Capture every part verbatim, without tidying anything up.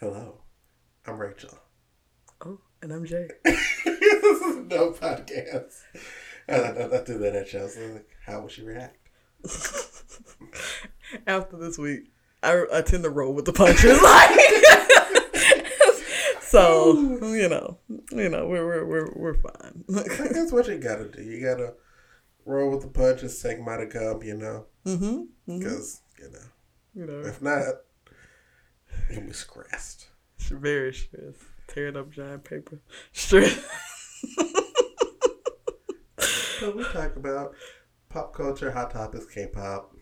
Hello, I'm Rachel. Oh, and I'm Jay. This is no podcast. I, I, I threw that at Chelsea. How would she react? After this week, I, I tend to roll with the punches. Like, so you know, you know, we're we're we're we're fine. That's what you gotta do. You gotta roll with the punches. Take my to come. You know, because mm-hmm, mm-hmm. you know, you know, if not, it was stressed. Very stressed. Tearing up giant paper. Stressed. So we talk about pop culture, hot topics, K-pop,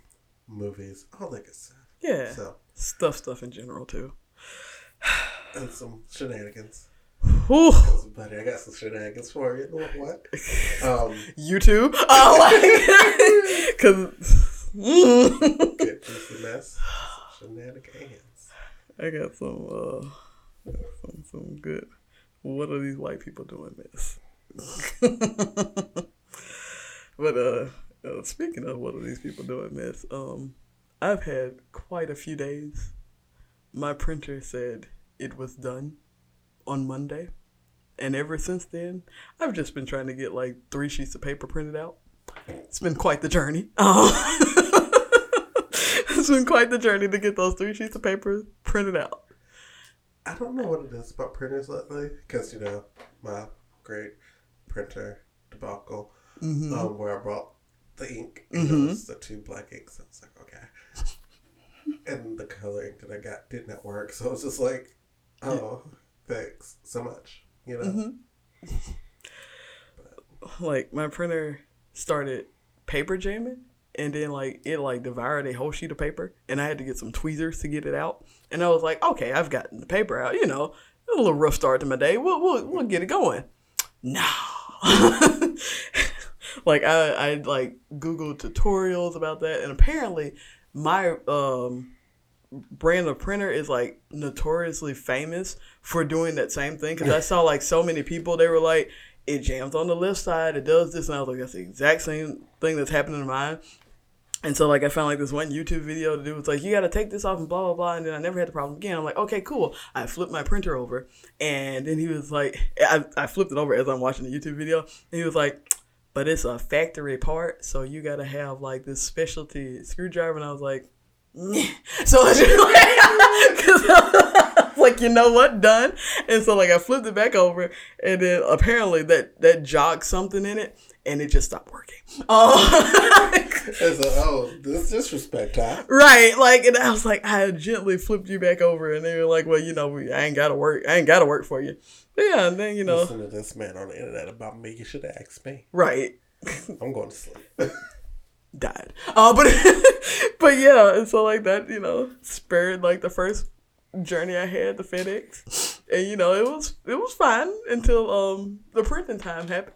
movies, all that good stuff. Yeah. So stuff, stuff in general too, and some shenanigans. Ooh. Buddy, I got some shenanigans for you. What? Um, you too? Oh, like, cause mm. Good piece of mess. Shenanigans. I got some, uh, some, some good. What are these white people doing this? But uh, uh, speaking of what are these people doing this, um, I've had quite a few days. My printer said it was done on Monday. And ever since then, I've just been trying to get like three sheets of paper printed out. It's been quite the journey. It's been quite the journey to get those three sheets of paper printed out. I don't know what it is about printers lately. Because, you know, my great printer debacle. Mm-hmm. Um, where I brought the ink, mm-hmm. it was the two black inks. I was like, okay. And the color ink that I got did not work, so I was just like, oh, yeah. Thanks so much, you know. Mm-hmm. But, like, my printer started paper jamming, and then like it like devoured a whole sheet of paper, and I had to get some tweezers to get it out. And I was like, okay, I've gotten the paper out. You know, a little rough start to my day. We'll we'll, we'll get it going. No. Like, I, I, like, Googled tutorials about that, and apparently my um, brand of printer is, like, notoriously famous for doing that same thing, because I saw, like, so many people, they were like, it jams on the left side, it does this, and I was like, that's the exact same thing that's happening to mine. And so, like, I found, like, this one YouTube video to do. It's like, you got to take this off and blah, blah, blah. And then I never had the problem again. I'm like, okay, cool. I flipped my printer over. And then he was like, I, I flipped it over as I'm watching the YouTube video. And he was like, but it's a factory part. So you got to have, like, this specialty screwdriver. And I was like, nyeh. So I just like, I was like, you know what? Done. And so, like, I flipped it back over. And then apparently that, that jogged something in it. And it just stopped working. Oh, it's like, oh, this disrespect time. Right, like, and I was like, I gently flipped you back over, and they were like, well, you know, we, I ain't gotta work, I ain't gotta work for you. But yeah, and then you know, listen to this man on the internet about me. You should have asked me. Right. I'm going to sleep. Died. Oh, uh, but but yeah, and so like that, you know, spared like the first journey I had to FedEx, and you know, it was it was fine until um the printing time happened.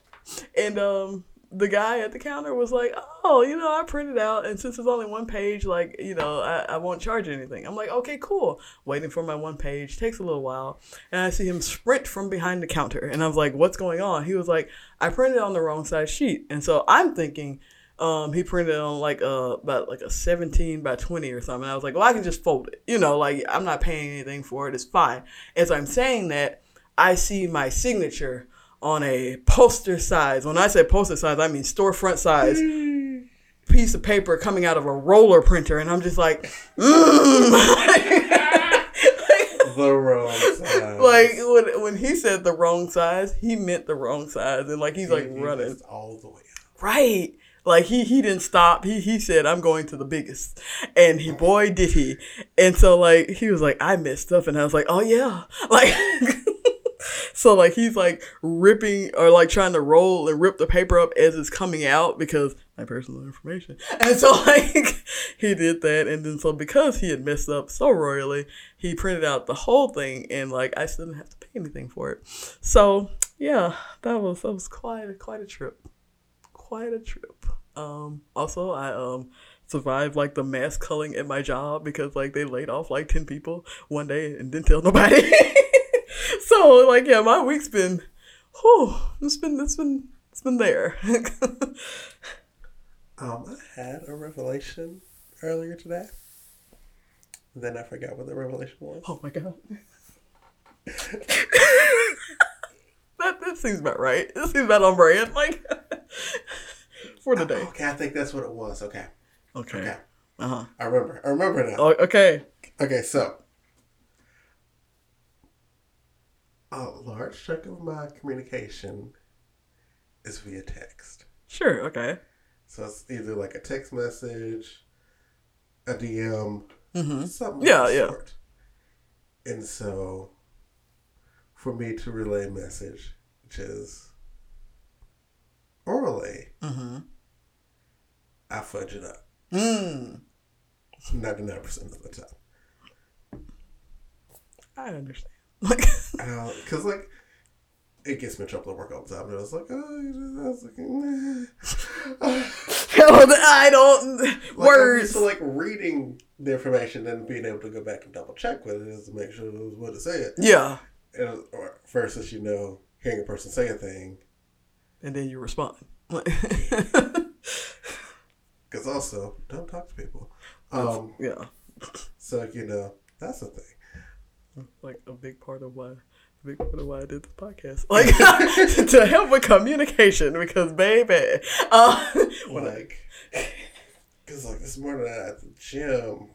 And um, the guy at the counter was like, oh, you know, I printed out. And since it's only one page, like, you know, I, I won't charge anything. I'm like, okay, cool. Waiting for my one page. Takes a little while. And I see him sprint from behind the counter. And I was like, what's going on? He was like, I printed on the wrong size sheet. And so I'm thinking um, he printed on like a, about like a seventeen by twenty or something. And I was like, well, I can just fold it. You know, like I'm not paying anything for it. It's fine. As I'm saying that, I see my signature on a poster size. When I say poster size, I mean storefront size piece of paper coming out of a roller printer. And I'm just like, mm. The wrong size. Like, when, when he said the wrong size, he meant the wrong size. And, like, he's, like, he running. All the way up. Right. Like, he, he didn't stop. He he said, I'm going to the biggest. And he, boy, did he. And so, like, he was like, I messed up. And I was like, oh, yeah. Like... So, like, he's, like, ripping or, like, trying to roll and rip the paper up as it's coming out because my personal information. And so, like, he did that. And then so because he had messed up so royally, he printed out the whole thing. And, like, I still didn't have to pay anything for it. So, yeah, that was that was quite a, quite a trip. Quite a trip. Um, also, I um survived, like, the mass culling at my job because, like, they laid off, like, ten people one day and didn't tell nobody. So, like, yeah, my week's been, whew, it's been, it's been, it's been there. um, I had a revelation earlier today. Then I forgot what the revelation was. Oh, my God. that, that seems about right. This seems about on brand, like, for the day. Okay, I think that's what it was. Okay. Okay. Okay. Uh-huh. I remember. I remember now. Oh, okay. Okay, so. A large chunk of my communication is via text. Sure, okay. So it's either like a text message, a D M, mm-hmm. something yeah, of the yeah. sort. And so, for me to relay a message, which is orally, mm-hmm. I fudge it up. Mm. ninety-nine percent of the time. I understand. Like, because, like, it gets me in trouble at work all the time. And I was like, oh, I was like, nah. I don't, like, words. So, like, reading the information and being able to go back and double check with it is to make sure it was what it said. Yeah. And, or versus, you know, hearing a person say a thing. And then you respond. Because also, don't talk to people. Um, yeah. So, you know, that's the thing. Like a big part of why, a big part of why I did the podcast, like to help with communication. Because baby, uh, when like, because like this morning at the gym,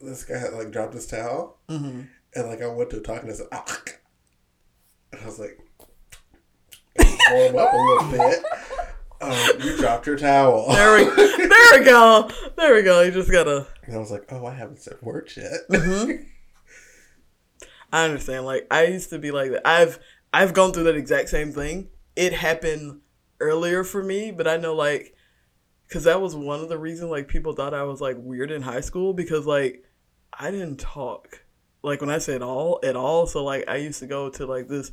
this guy had like dropped his towel, mm-hmm. and like I went to talk and I said, ah. and I was like, warm up a little bit. Oh, you dropped your towel. There we, there we go. There we go. You just gotta. And I was like, oh, I haven't said words yet. Mm-hmm. I understand. Like, I used to be like that. I've I've gone through that exact same thing. It happened earlier for me, but I know, like, because that was one of the reasons, like, people thought I was, like, weird in high school because, like, I didn't talk. Like, when I say at all, at all. So, like, I used to go to, like, this,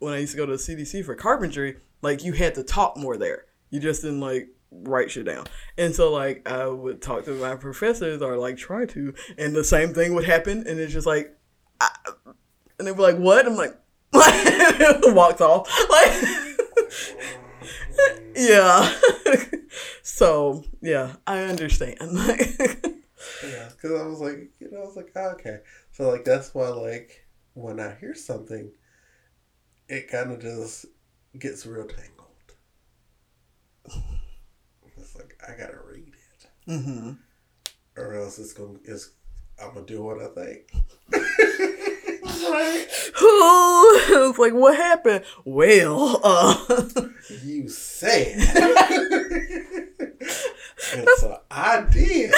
when I used to go to the C D C for carpentry, like, you had to talk more there. You just didn't, like, write shit down. And so, like, I would talk to my professors or, like, try to, and the same thing would happen. And it's just like, I, and they were like, what? I'm like, walked off. Like, yeah. So, yeah, I understand. Yeah, because I was like, you know, I was like, oh, okay. So, like, that's why, like, when I hear something, it kind of just gets real tangled. It's like I gotta read it, mm-hmm. or else it's gonna. It's I'm gonna do what I think. Right? It's like what happened? Well, uh, you said, and so I did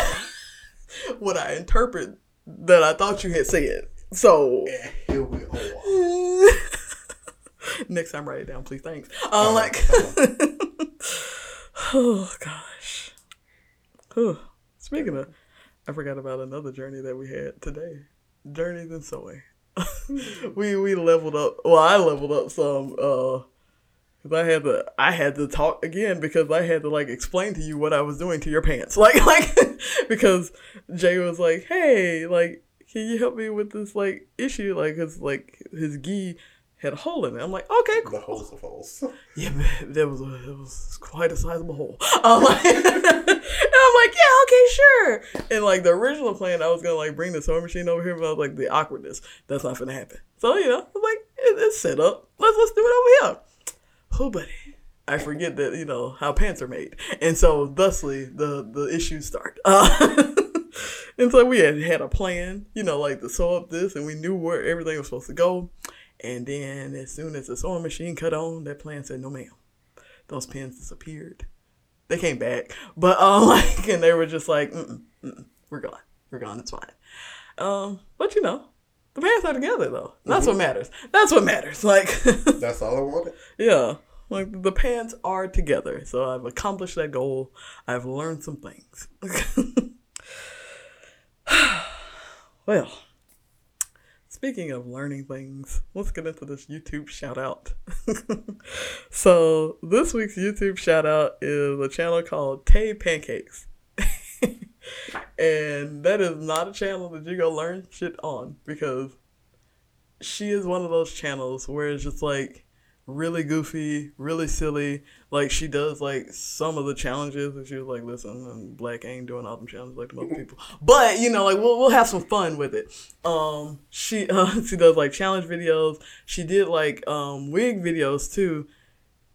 what I interpret that I thought you had said. So yeah, here we are. Next time, write it down, please. Thanks. Uh, uh, like. Uh, Oh, gosh. Oh, speaking of, I forgot about another journey that we had today. Journeys in Sewing. we we leveled up. Well, I leveled up some. Uh, cause I had to I had to talk again because I had to, like, explain to you what I was doing to your pants. Like, like because Jay was like, hey, like, can you help me with this, like, issue? Like, his, like, his gi had a hole in it. I'm like, okay, cool. The holes of holes. Yeah, man, there was a, it was quite a sizable hole. I'm like, and I'm like, yeah, okay, sure. And, like, the original plan, I was gonna, like, bring the sewing machine over here, but I was like, the awkwardness, that's not gonna happen. So, you know, I'm like, it, it's set up. Let's let's do it over here. Oh, buddy, I forget that, you know, how pants are made, and so thusly the the issues start. Uh, and so we had had a plan, you know, like to sew up this, and we knew where everything was supposed to go. And then as soon as the sewing machine cut on, that plan said, no, ma'am. Those pins disappeared. They came back. But, um, like, and they were just like, mm-mm, mm-mm, we're gone. We're gone. It's fine. Um, but, you know, the pants are together, though. That's mm-hmm. what matters. That's what matters. Like. That's all I wanted. Yeah. Like, the pants are together. So I've accomplished that goal. I've learned some things. Well. Speaking of learning things, let's get into this YouTube shout out. So this week's YouTube shout out is a channel called Tay Pancakes. And that is not a channel that you go learn shit on because she is one of those channels where it's just like really goofy, really silly. Like, she does, like, some of the challenges, and she was like, listen, I'm black, I ain't doing all them challenges like the other people. But, you know, like, we'll we'll have some fun with it. Um, she, uh, she does, like, challenge videos. She did, like, um, wig videos, too.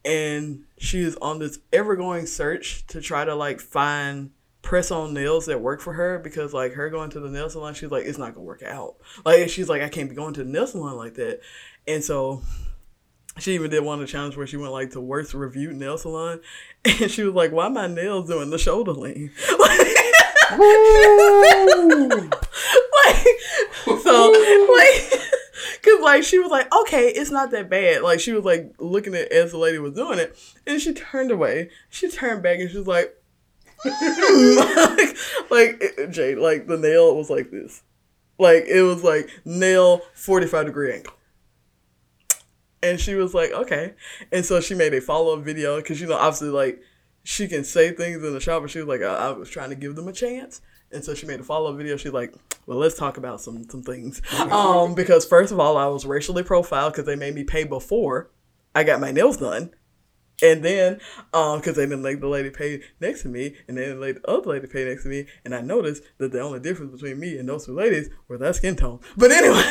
And she is on this ever-going search to try to, like, find press-on nails that work for her, because, like, her going to the nail salon, she's like, it's not gonna work out. Like, she's like, I can't be going to the nail salon like that. And so... she even did one of the challenges where she went, like, to worst reviewed nail salon. And she was like, why are my nails doing the shoulder lean? like, so, like, because, like, she was like, okay, it's not that bad. Like, she was, like, looking at as the lady was doing it. And she turned away. She turned back and she was like, mm. like, like it, Jay, like, the nail was like this. Like, it was, like, nail forty-five degree angle. And she was like, okay. And so she made a follow-up video because, you know, obviously, like, she can say things in the shop, but she was like, I, I was trying to give them a chance. And so she made a follow-up video. She's like, well, let's talk about some some things. Um, because, first of all, I was racially profiled because they made me pay before I got my nails done. And then, um, because they didn't let the lady pay next to me, and they didn't let the other lady pay next to me, and I noticed that the only difference between me and those two ladies were that skin tone. But anyway...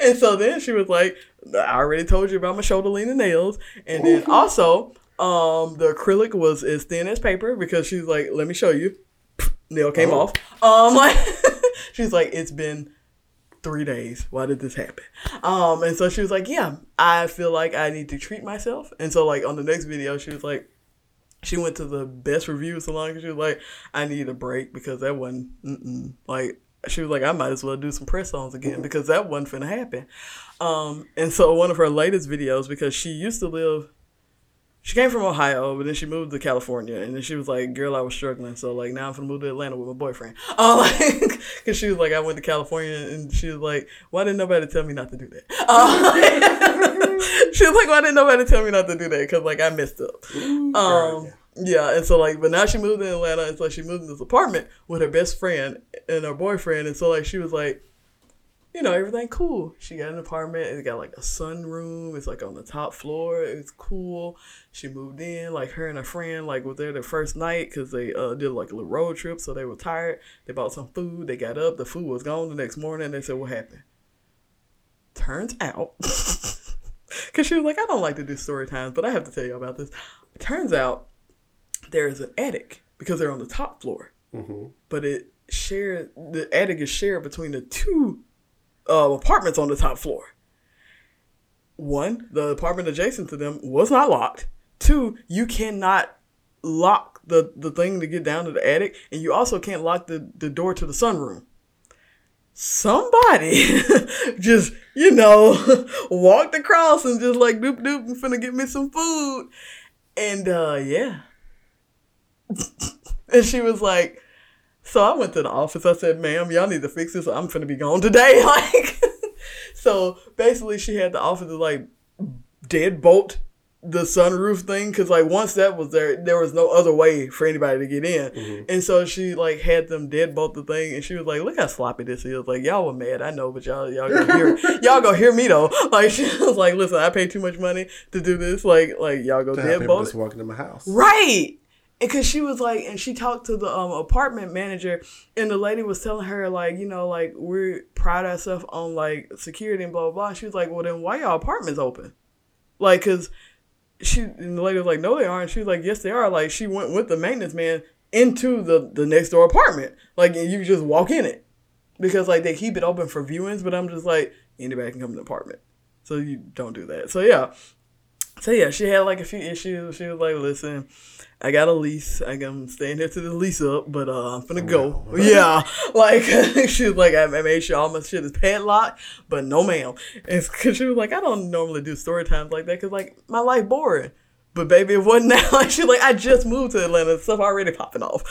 And so then she was like, I already told you about my shoulder lean and nails. And then also, um, the acrylic was as thin as paper because she's like, let me show you. Nail came oh. off. Um, like she's like, it's been three days. Why did this happen? Um, and so she was like, yeah, I feel like I need to treat myself. And so, like, on the next video, she was like, she went to the best review salon because she was like, I need a break because that wasn't, mm-mm, like, she was like, I might as well do some press-ons again because that wasn't finna happen. Um, and so one of her latest videos, because she used to live, she came from Ohio, but then she moved to California. And then she was like, girl, I was struggling. So, like, now I'm finna move to Atlanta with my boyfriend. Uh, like, because she was like, I went to California. And she was like, why didn't nobody tell me not to do that? Uh, she was like, why didn't nobody tell me not to do that? Because, like, I messed up. Ooh, um, yeah. Yeah, and so, like, but now she moved to Atlanta, and so, like, she moved in this apartment with her best friend and her boyfriend, and so, like, she was, like, you know, everything cool. She got an apartment, it got, like, a sunroom, it's, like, on the top floor, it's cool. She moved in, like, her and her friend, like, were there the first night, because they uh, did, like, a little road trip, so they were tired, they bought some food, they got up, the food was gone the next morning, they said, what happened? Turns out, because she was, like, I don't like to do story times, but I have to tell you about this. Turns out, there is an attic because they're on the top floor, mm-hmm. but it shared the attic is shared between the two uh, apartments on the top floor. One, the apartment adjacent to them was not locked. Two, you cannot lock the, the thing to get down to the attic, and you also can't lock the, the door to the sunroom. Somebody just, you know, walked across and just like, doop, doop, I'm finna get me some food. And uh, yeah. And she was like, so I went to the office. I said, ma'am, y'all need to fix this. I'm finna be gone today. Like, so basically she had the office to like deadbolt the sunroof thing. Cause like once that was there, there was no other way for anybody to get in. Mm-hmm. And so she like had them deadbolt the thing. And she was like, look how sloppy this is. Like y'all were mad. I know, but y'all, y'all gonna hear, y'all gonna hear me though. Like she was like, listen, I paid too much money to do this. Like, like y'all go deadbolt. People just walking to my house. Right. Because she was like, and she talked to the um, apartment manager, and the lady was telling her, like, you know, like, we pride ourselves on, like, security and blah, blah, blah. And she was like, well, then why y'all apartments open? Like, because she, and the lady was like, no, they aren't. She was like, yes, they are. Like, she went with the maintenance man into the, the next door apartment. Like, and you just walk in it. Because, like, they keep it open for viewings, but I'm just like, anybody can come to the apartment. So you don't do that. So, yeah. So, yeah, she had, like, a few issues. She was like, listen, I got a lease. I'm staying here to the lease up, but uh, I'm finna go. Wow. Yeah. Like, she was like, I made sure all my shit is padlocked, but no, ma'am. And cause she was like, I don't normally do story times like that because, like, my life boring. But, baby, it wasn't that. Like, she like, I just moved to Atlanta. Stuff already popping off.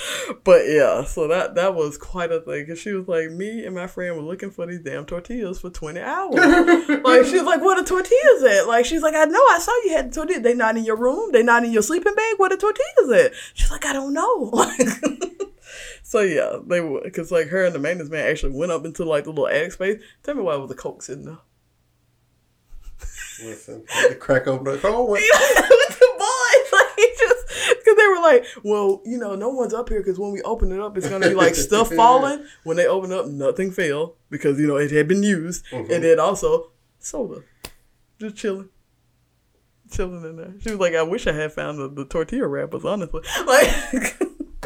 But, yeah, so that, that was quite a thing. Because she was like, me and my friend were looking for these damn tortillas for twenty hours. Like, she was like, where the tortillas at? Like, she's like, I know. I saw you had the tortillas. They not in your room. They not in your sleeping bag. Where the tortillas at? She's like, I don't know. Like, so, yeah, they were. Because, like, her and the maintenance man actually went up into, like, the little attic space. Tell me why was the Coke sitting there. Listen, the crack open the cold one. With the boys, like he just because they were like, well, you know, no one's up here because when we open it up, it's gonna be like stuff falling. When they open up, nothing fell because you know it had been used, mm-hmm. and then also soda, just chilling. Chilling in there. She was like, I wish I had found the, the tortilla wrappers, honestly. Like,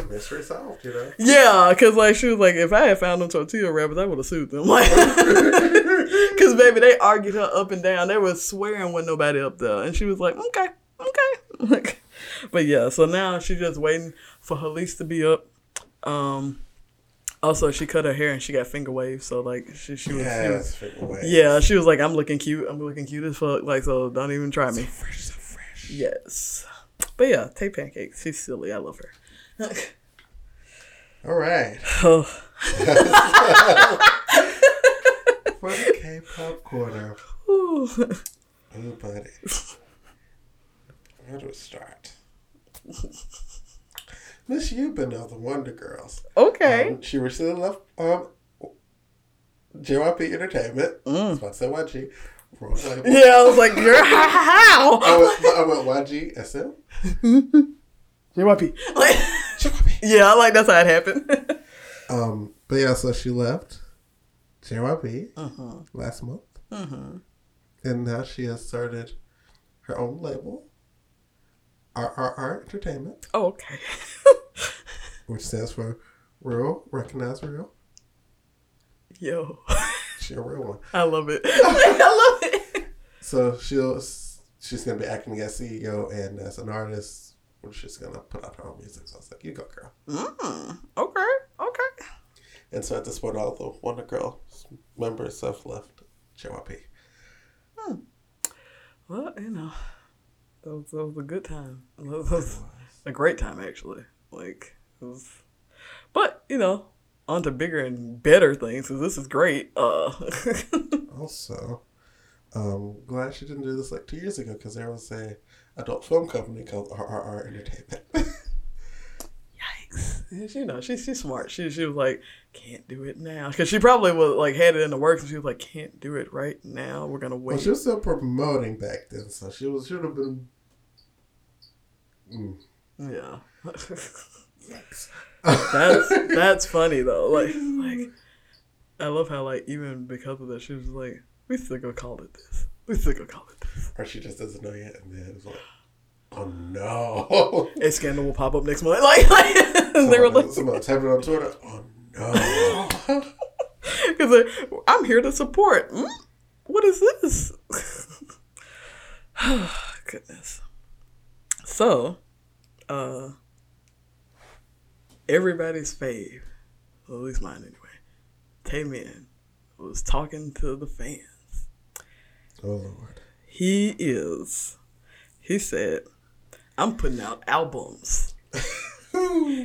mystery solved, you know? Yeah, because like, she was like, if I had found them tortilla wrappers, I would have sued them. Like, because baby, they argued her up and down. They were swearing with nobody up there. And she was like, okay, okay. Like, but yeah, so now she's just waiting for her lease to be up. Um, Also, she cut her hair and she got finger waves. So, like, she, she was. Yeah, she was, finger waves. Yeah, she was like, I'm looking cute. I'm looking cute as fuck. Like, so don't even try me. So fresh, so fresh. Yes. But yeah, Tay Pancakes. She's silly. I love her. All right. Oh. For the K pop corner. Ooh. Ooh, buddy. Where do we start? Miss Yubin of the Wonder Girls. Okay. Um, she recently left um, J Y P Entertainment. Mm. That's why I said Y G. Wrong label. Yeah, I was like, girl, how? I went, I went Y G, S M. J Y P. Like, J Y P. Yeah, I like that's how it happened. um, but yeah, so she left J Y P uh-huh. last month. Uh-huh. And now she has started her own label. R R R Entertainment. Oh, okay. Which stands for Real, Recognize Real. Yo. She's a real one. I love it. I love it. So she'll, she's going to be acting as C E O and as an artist. She's going to put out her own music. So I was like, you go, girl. Mm, okay. Okay. And so at this point, all the Wonder Girls members have left J Y P. Hmm. Well, you know. That was, that was a good time. That was, that was a great time, actually. Like, it was, but you know, on to bigger and better things. Cause this is great. Uh. Also, um, glad she didn't do this like two years ago because there was a adult film company called R R R Entertainment. Yikes! You know, she she's smart. She she was like, can't do it now because she probably was like had it in the works and she was like, can't do it right now. We're gonna wait. Well, she was still promoting back then, so she was should have been. Mm. Yeah. Yes. That's that's funny though. Like like, I love how like even because of that she was like, we still gonna call it this. We still gonna call it this. Or she just doesn't know yet, and then it's like. Oh no! A scandal will pop up next month. Like, like someone, they were like, someone tapping on Twitter. Oh no! Because I'm here to support. Mm? What is this? Oh, goodness. So, uh, everybody's fave, well, at least mine anyway. Taemin was talking to the fans. Oh Lord! He is. He said. I'm putting out albums.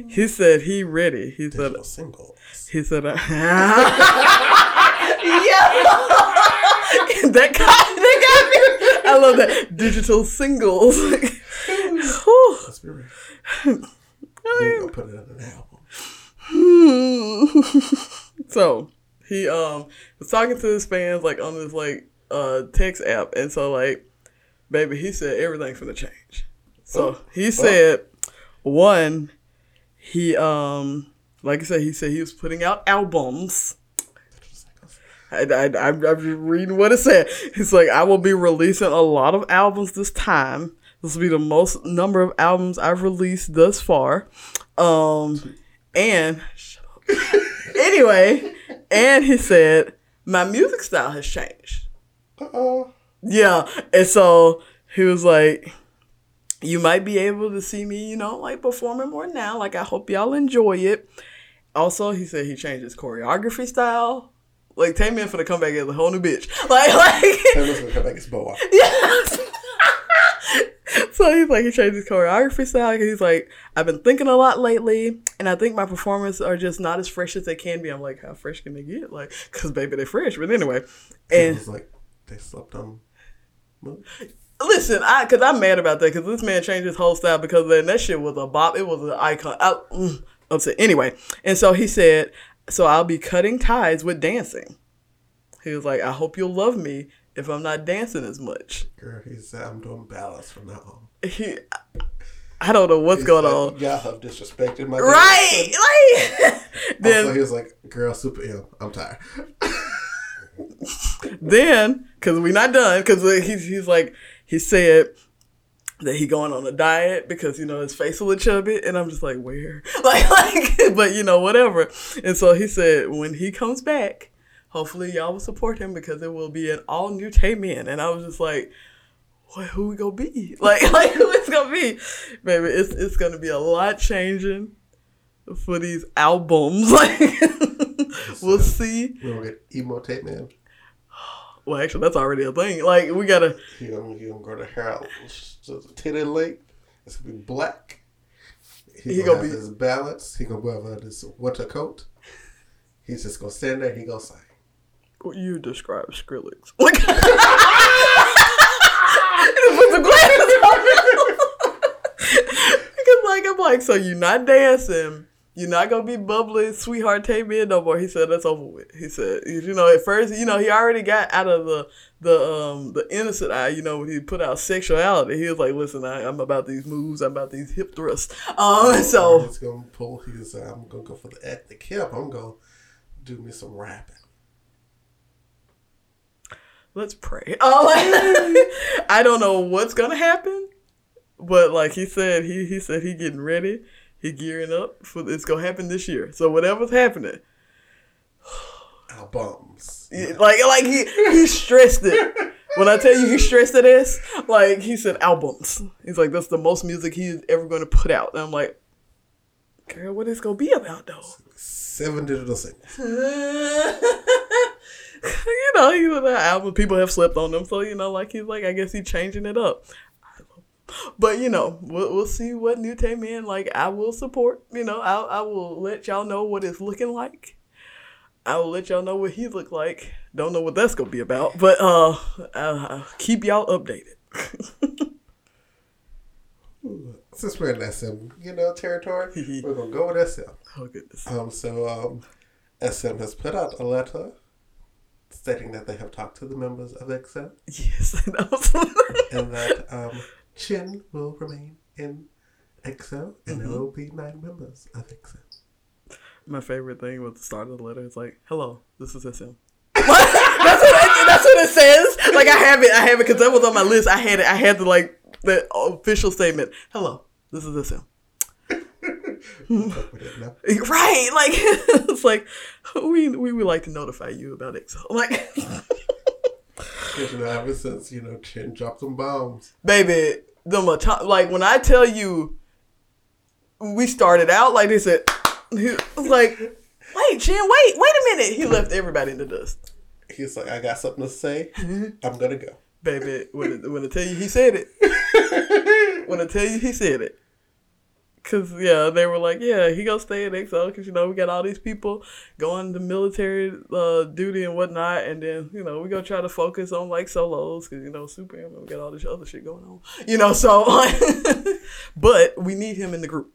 He said he ready. He Digital said single. He said, yeah. that got that got me. I love that digital singles. Let's be real. We're gonna put it out an album. So he um was talking to his fans like on this like uh text app, and so like. Baby, he said everything's gonna change. So oh, he said, oh. one, he um, like I said, he said he was putting out albums. I, I, I, I'm just reading what it said. He's like, I will be releasing a lot of albums this time. This will be the most number of albums I've released thus far. Um, and shut up. Anyway, and he said my music style has changed. Uh oh. Yeah, and so he was like, you might be able to see me, you know, like performing more now. Like, I hope y'all enjoy it. Also, he said he changed his choreography style. Like, Taemin for the comeback is a whole new bitch. Like, like. Taemin for the comeback is boa. Yes. So he's like, he changed his choreography style. He's like, I've been thinking a lot lately, and I think my performances are just not as fresh as they can be. I'm like, how fresh can they get? Like, because baby, they're fresh. But anyway. And he's like, they slept on. Listen, I because I'm mad about that because this man changed his whole style because then that shit was a bop. It was an icon. I, mm, upset. Anyway, and so he said, so I'll be cutting ties with dancing. He was like, I hope you'll love me if I'm not dancing as much. Girl, he said I'm doing balance from now on. He, I don't know what's he going said, on. Y'all have disrespected my dance. Right, like then also, he was like, "Girl, Super M, I'm tired." Then, because we're not done, because he's he's like he said that he going on a diet because, you know, his face will look chubby, and I'm just like, where? Like, like, but you know, whatever. And so he said, when he comes back, hopefully y'all will support him because it will be an all new Taemin. And I was just like, what? Who we gonna be? Like, like who it's gonna be, baby? It's it's gonna be a lot changing for these albums. Like, we'll see. We're gonna get emo Taemin. Well, actually, that's already a thing. Like, we gotta. You know, you gonna go to hair out, so it's tinted length. It's gonna be black. He, he gonna, gonna have be his balance. He gonna wear this winter coat. He's just gonna stand there. He gonna sing. You describe Skrillex. Like, put the glasses on. Because, like, I'm like, so you're not dancing. You're not going to be bubbly, sweetheart, Taemin no more. He said, that's over with. He said, you know, at first, you know, he already got out of the the um, the innocent eye, you know, when he put out sexuality. He was like, listen, I, I'm about these moves. I'm about these hip thrusts. Um, oh, so he's going to pull his, uh, I'm going to go for the ethnic hip. I'm going to do me some rapping. Let's pray. Oh, like, I don't know what's going to happen, but like he said, he, he said he getting ready. He gearing up for it's gonna happen this year. So whatever's happening, our bums. Like like he he stressed it. When I tell you he stressed it is, like he said albums. He's like, that's the most music he's ever gonna put out. And I'm like, girl, what is it gonna be about though? Seven digital singles. You know, he's an album. People have slept on them, so you know, like he's like, I guess he's changing it up. But, you know, we'll, we'll see what new Taemin, like, I will support. You know, I I will let y'all know what it's looking like. I will let y'all know what he look like. Don't know what that's going to be about. But uh, I'll keep y'all updated. Since we're in S M, you know, territory, we're going to go with S M. Oh, goodness. Um, so um, S M has put out a letter stating that they have talked to the members of E X O. Yes, I know. And that... Um, Chen will remain in E X O, and mm-hmm. there will be nine members of E X O. My favorite thing was the start of the letter. It's like, "Hello, this is S M." That's what I, that's what it says. Like I have it, I have it because that was on my list. I had it. I had the like the official statement. Hello, this is S M. Right? Like it's like we we would like to notify you about E X O. Like. You know, ever since, you know, Chen dropped some bombs. Baby, them ato- like, when I tell you, we started out like this, it, he was like, wait, Chen, wait, wait a minute. He left everybody in the dust. He's like, I got something to say. I'm going to go. Baby, when, when I tell you he said it. When I tell you he said it. Because, yeah, they were like, yeah, he going to stay in E X O because, you know, we got all these people going to military uh, duty and whatnot. And then, you know, we going to try to focus on, like, solos because, you know, Super M, we got all this other shit going on. You know, so, but we need him in the group.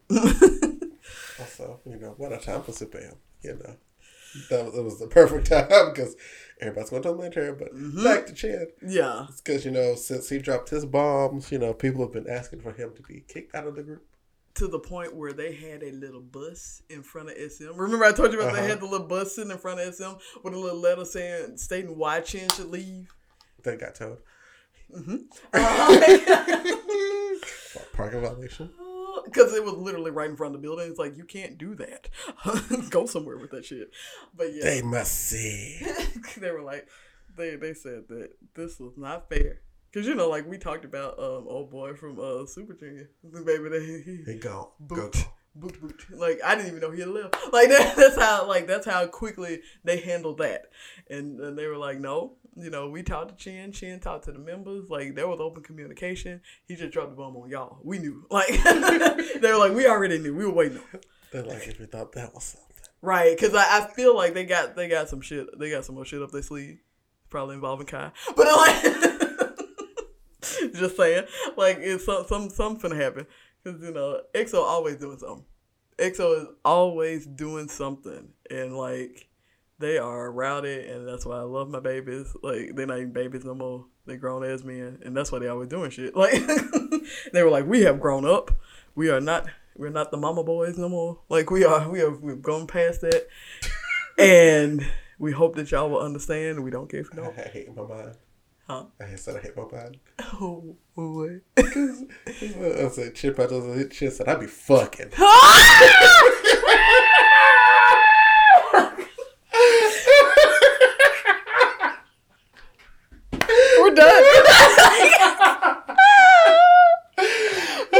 Also, you know, what a time for Super M, you know. That was, it was the perfect time because everybody's going to the military, but mm-hmm. back to Chen. Yeah. It's because, you know, since he dropped his bombs, you know, people have been asking for him to be kicked out of the group. To the point where they had a little bus in front of S M. Remember I told you about uh-huh. they had the little bus sitting in front of S M with a little letter saying, stating why Chen should leave. They got told. Mm-hmm. Uh, parking violation. Because it was literally right in front of the building. It's like, you can't do that. Go somewhere with that shit. But yeah. They must see. They were like, they, they said that this was not fair. Because, you know, like, we talked about um, old boy from uh, Super Junior. The baby that he... He gone. Boot, go. boot, boot. Like, I didn't even know he had left. Like, that, that's how, like, that's how quickly they handled that. And, and they were like, no. You know, we talked to Chen. Chen talked to the members. Like, there was open communication. He just dropped the bomb on y'all. We knew. Like, they were like, we already knew. We were waiting on him. They're like, if we thought that was something. Right. Because I, I feel like they got they got some shit. They got some more shit up their sleeve. Probably involving Kai. But, like... Just saying, like it's some some something happen because you know E X O always doing something. E X O is always doing something, and like They are rowdy, and that's why I love my babies. Like, they're not even babies no more. They grown-ass men, and that's why they always doing shit. Like, they were like, we have grown up. We are not, we're not the mama boys no more. Like, we are, we have, we've gone past that. And we hope that y'all will understand. We don't care if you don't. I hate my mind. Huh? I said I hate my mind. Oh, what? Because I said, Chip, I just Chip said, I'd be fucking. We're done. I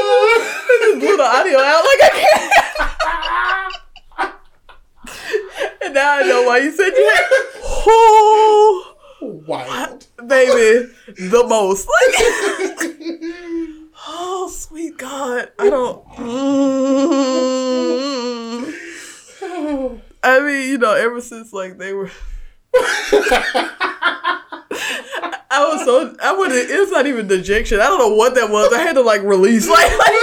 just blew the audio out like I can't. And now I know why you said you had. Oh, wild. Baby, the most. Like, oh, sweet God. I don't. Mm, I mean, you know, ever since, like, they were. I was so. I wouldn't. It's not even dejection. I don't know what that was. I had to, like, release. Like, like.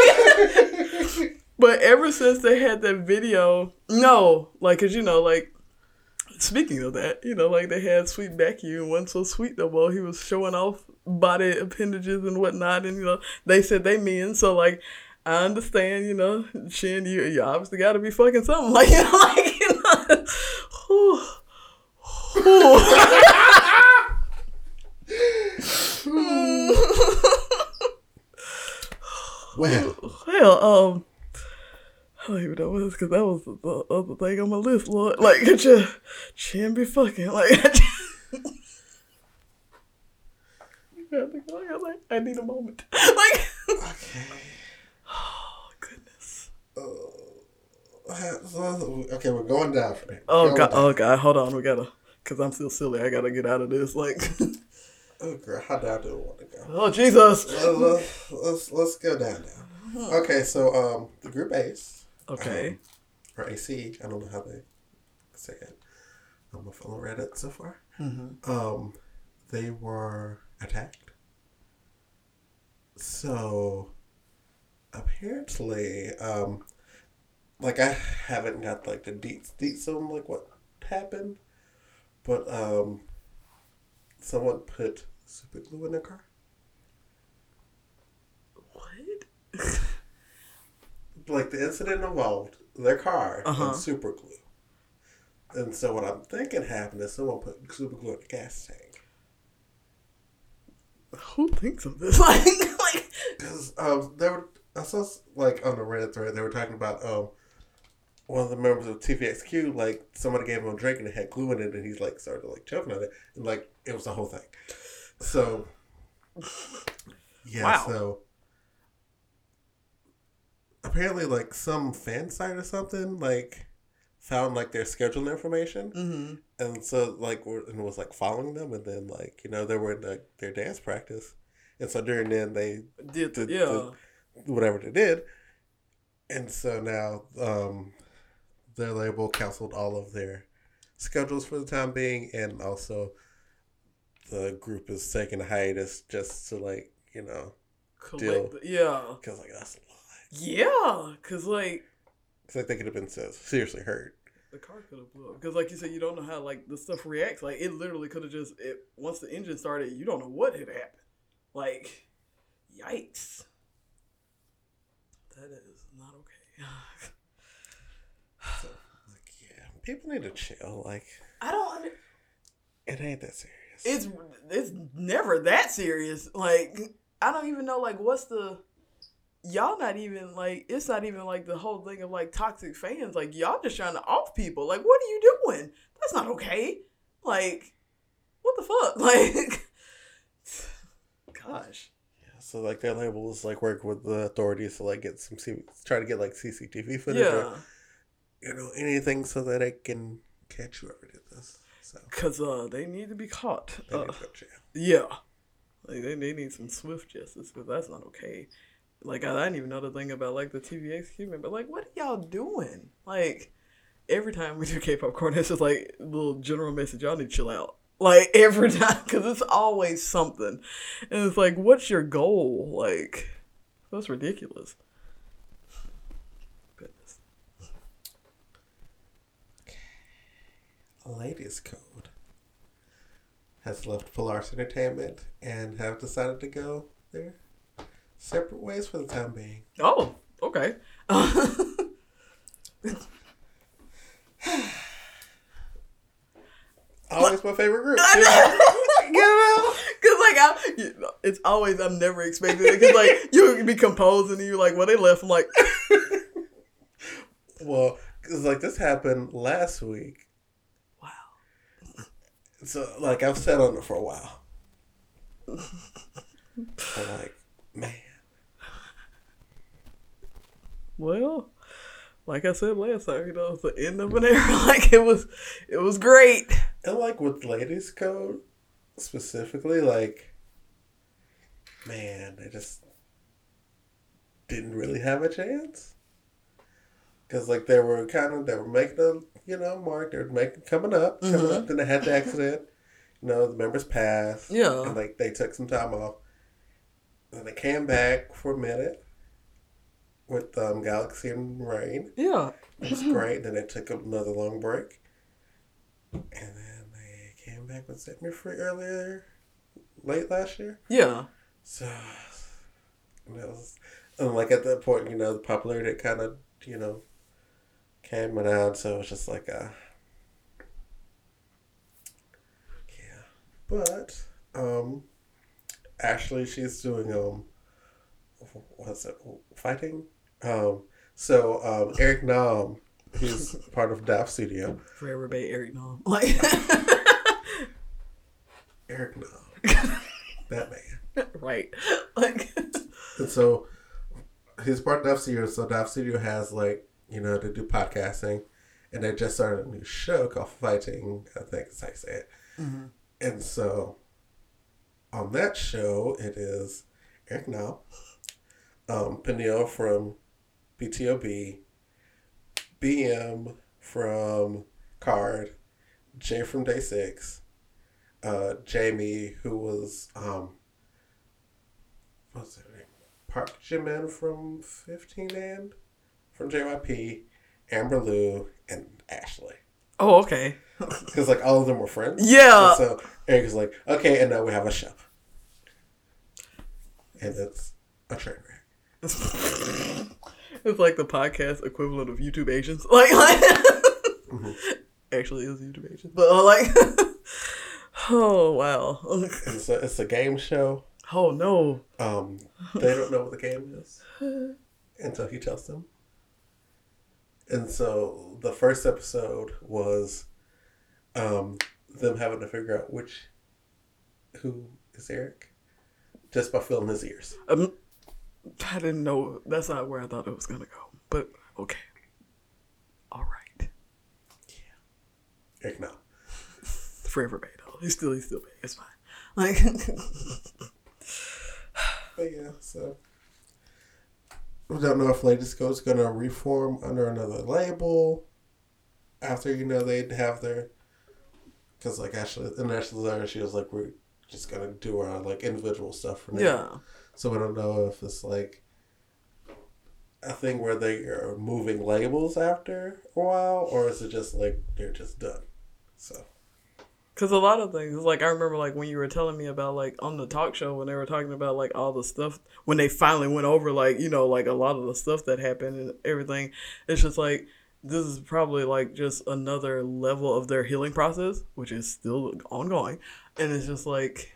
But ever since they had that video. No. Like, because, you know, like. Speaking of that, you know, like, they had Sweet Becky and wasn't so sweet no more. He was showing off body appendages and whatnot, and, you know, they said they men, so, like, I understand, you know, Chen, you, you obviously gotta be fucking something, like, you know, like, you know, whew, whew. Well, well, um, I don't even know what it was, because that was the, the other thing on my list, Lord. Like, could your Chin be fucking? Like, I need a moment. Like, okay. Oh, goodness. Uh, okay, we're going down for it. Oh, God. Down. Oh, God. Hold on. We gotta, because I'm still silly. I gotta get out of this. Like, oh, girl. How down do I want to go? Oh, Jesus. Let's, let's, let's go down now. Okay, so, um, the group A's. Okay. Um, or A C H. I don't know how they say it. I'm following Reddit so far. Mm-hmm. Um, they were attacked. So, apparently, um, like, I haven't got, like, the deets, deets on, like, what happened. But, um, someone put super glue in their car. What? Like, the incident involved their car uh-huh. and super glue. And so what I'm thinking happened is someone put super glue in the gas tank. Who thinks of this? Like, like, because um, they were, I saw, like, on the Reddit thread, they were talking about um, one of the members of T V X Q, like, somebody gave him a drink and it had glue in it, and he's, like, started, like, choking on it. And, like, it was the whole thing. So, yeah, wow. So. Apparently, like, some fan site or something, like, found, like, their schedule information. Mm-hmm. And so, like, were, and was, like, following them. And then, like, you know, they were in the, their dance practice. And so, during then, they did, did yeah. the, whatever they did. And so, now, um, their label canceled all of their schedules for the time being. And also, the group is taking a hiatus just to, like, you know, collect, deal. Yeah. Because, like, that's yeah, because, like... Because, like, they could have been so seriously hurt. The car could have blew up. Because, like you said, you don't know how, like, the stuff reacts. Like, it literally could have just... It, once the engine started, you don't know what had happened. Like, yikes. That is not okay. So, like, yeah. People need to chill. Like... I don't... Under- it ain't that serious. It's It's never that serious. Like, I don't even know, like, what's the... Y'all not even, like, it's not even, like, the whole thing of, like, toxic fans. Like, y'all just trying to off people. Like, what are you doing? That's not okay. Like, what the fuck? Like, gosh. Yeah, so, like, their label is, like, work with the authorities to, like, get some, try to get, like, C C T V footage yeah. or, you know, anything so that it can catch whoever did this. Because so. uh, they need to be caught. They uh, need to go to jail. Yeah. Like, they, they need some swift justice because that's not okay. Like, I didn't even know the thing about, like, the T V X Q, but, like, what are y'all doing? Like, every time we do K-pop corner, it's just, like, a little general message, y'all need to chill out. Like, every time, because it's always something. And it's like, what's your goal? Like, that's ridiculous. Goodness. Ladies Code has left Polaris Entertainment and have decided to go their separate ways for the time being. Oh, okay. Always my favorite group. You know? Because, like, I, it's always, I'm never expecting it. Because, like, you be composed and you're like, well, they left. I'm like... Well, because, like, this happened last week. Wow. So, like, I've sat on it for a while. I'm like, man. Well... Like I said last time, you know, it's the end of an era. Like, it was, it was great. And, like, with Ladies Code specifically, like, man, they just didn't really have a chance. Because, like, they were kind of, they were making a, you know, mark. They were making, coming up, coming mm-hmm. up. Then they had the accident. You know, the members passed. Yeah. And, like, they took some time off. And they came back for a minute. With um, Galaxy and Rain. Yeah. It was great. Then they took another long break. And then they came back with Set Me Free earlier, late last year. Yeah. So, and it was, and like at that point, you know, the popularity kind of, you know, came and out. So it was just like, uh, yeah. But, um, Ashley, she's doing, um, what's it, Fighting? Um, so, um, Eric Nam, who's part of DIVE Studio. For everybody, Eric Nam. Like. Eric Nam. That man. Right. Like. And so, he's part of DIVE Studio. So, DIVE Studio has, like, you know, they do podcasting. And they just started a new show called Fighting, I think is how you say it. Mm-hmm. And so, on that show, it is Eric Nam. Um, Peniel from B T O B, B M from Card, Jay from Day Six, uh, Jamie, who was, um, what's her name? Park Jimin from fifteen and from J Y P, Amber Lou, and Ashley. Oh, okay. Because, like, all of them were friends. Yeah. And so Eric was like, okay, and now we have a show. And it's a train wreck. It's like the podcast equivalent of YouTube Agents. Like, like mm-hmm. Actually, it is YouTube Agents. But, uh, like, oh, wow. It's a, it's a game show. Oh, no. Um, They don't know what the game is until he tells them. And so the first episode was um them having to figure out which, who is Eric, just by feeling his ears. Um. I didn't know. That's not where I thought it was going to go. But, okay. All right. Yeah. Heck no. Forever bad, though. He's still, he's still bad. It's fine. Like. But, yeah, so. We don't know if Ladies Code's going to reform under another label. After, you know, they'd have their. Because, like, Ashley, in Ashley's letter, she was like, we're just going to do our, like, individual stuff for now. Yeah. So I don't know if it's like a thing where they are moving labels after a while, or is it just like they're just done? So, because a lot of things, like I remember, like when you were telling me about like on the talk show when they were talking about like all the stuff when they finally went over like you know like a lot of the stuff that happened and everything. It's just like this is probably like just another level of their healing process, which is still ongoing, and it's just like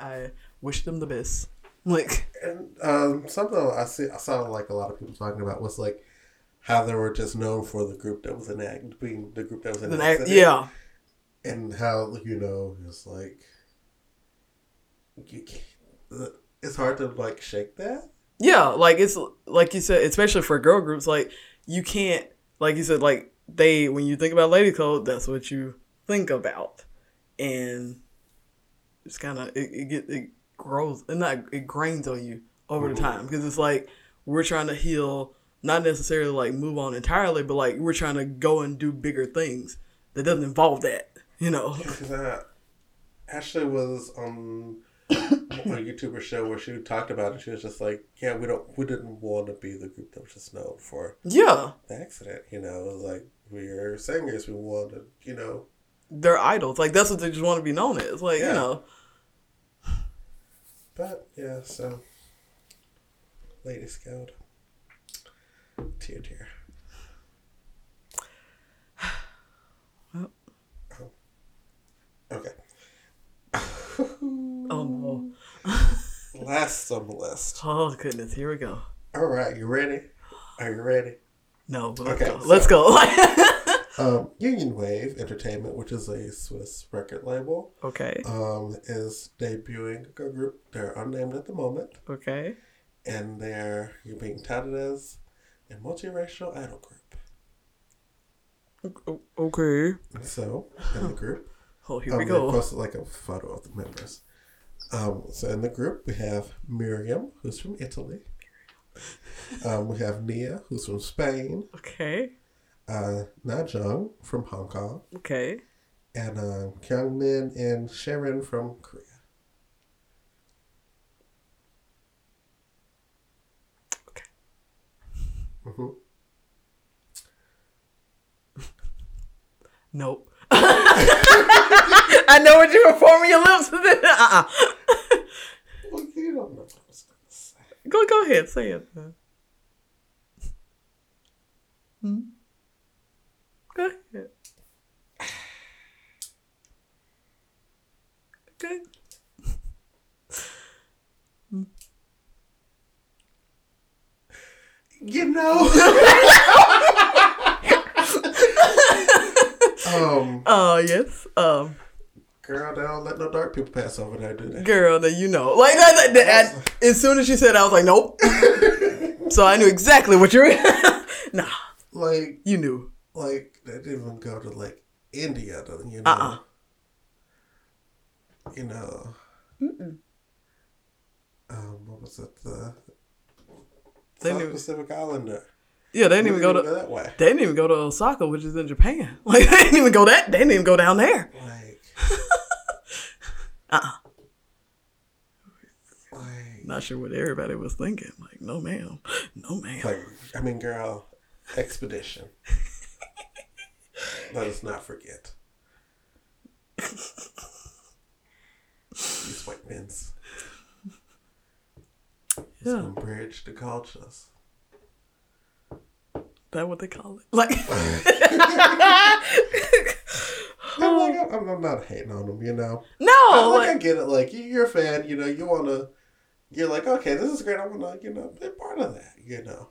I. Wish them the best. Like, and um, something I see, I saw like a lot of people talking about was like how they were just known for the group that was in act, being the group that was in an act, yeah, and how you know it's like you can't, it's hard to like shake that. Yeah, like it's like you said, especially for girl groups, like you can't, like you said, like they when you think about Lady Code, that's what you think about, and it's kind of it, it get it. grows and not it grains on you over the time because it's like we're trying to heal, not necessarily like move on entirely, but like we're trying to go and do bigger things that doesn't involve that, you know. Yeah, I, Ashley was on a YouTuber show where she talked about it. She was just like, "Yeah, we don't, we didn't want to be the group that was just known for yeah the accident." You know, it was like we're singers. We want to, you know. They're idols. Like, that's what they just want to be known as. Like, yeah. you know. But, yeah, so. Ladies Code. Tear, tear. Well. Oh. Okay. Oh, no. Last on the list. Oh, goodness. Here we go. All right. You ready? Are you ready? No, but okay, let's go. So, let's go. um, Union Wave Entertainment, which is a Swiss record label, okay, um, is debuting a group. They're unnamed at the moment. Okay. And they're you're being touted as a multiracial idol group. Okay. So, in the group. Oh, here um, we go. They posted like a photo of the members. Um, so, in the group, we have Miriam, who's from Italy. Um, we have Nia, who's from Spain. Okay. Uh, Na Jung from Hong Kong. Okay. And uh, Kyung Min and Sharon from Korea. Okay. Mm-hmm. Nope. I know what you were forming your lips with it. Uh-uh. Well, you don't know. Go go ahead, say it. Hmm? Go ahead. Okay. You know. um. Oh uh, yes. Um. Girl, they don't let no dark people pass over there, do they? Girl, that you know. Like, that, that, that, I, as soon as she said, I was like, nope. So I knew exactly what you were. Nah. Like. You knew. Like, they didn't even go to, like, India, you know. Uh-uh. You know. Mm-mm. Um, what was it? The they South knew. Pacific Islander. Yeah, they didn't even, even go to. Go that way. They didn't even go to Osaka, which is in Japan. Like, they didn't even go that. They didn't even go down there. Like. uh-uh. Like, not sure what everybody was thinking. Like, no ma'am. No ma'am. Like, I mean, girl, expedition. Let us not forget. These white men's. Yeah. Some bridge to cultures. That what they call it? Like. I'm, like, I'm, I'm not hating on them, you know? No! I, like, like, I get it. Like, you're a fan, you know, you want to, you're like, okay, this is great. I want to, you know, be part of that, you know?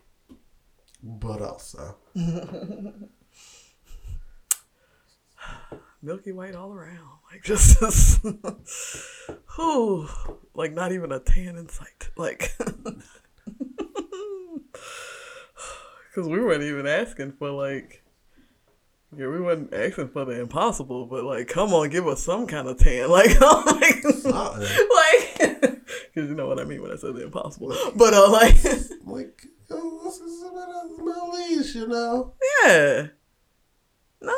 But also. Milky white all around. Like, just this. Whew, like, not even a tan in sight. Like. Because we weren't even asking for, like. Yeah, we wasn't asking for the impossible, but, like, come on, give us some kind of tan. Like, like, like, because you know what I mean when I said the impossible. Like, but, uh, like. Like, oh, this is about my leash, you know? Yeah. No?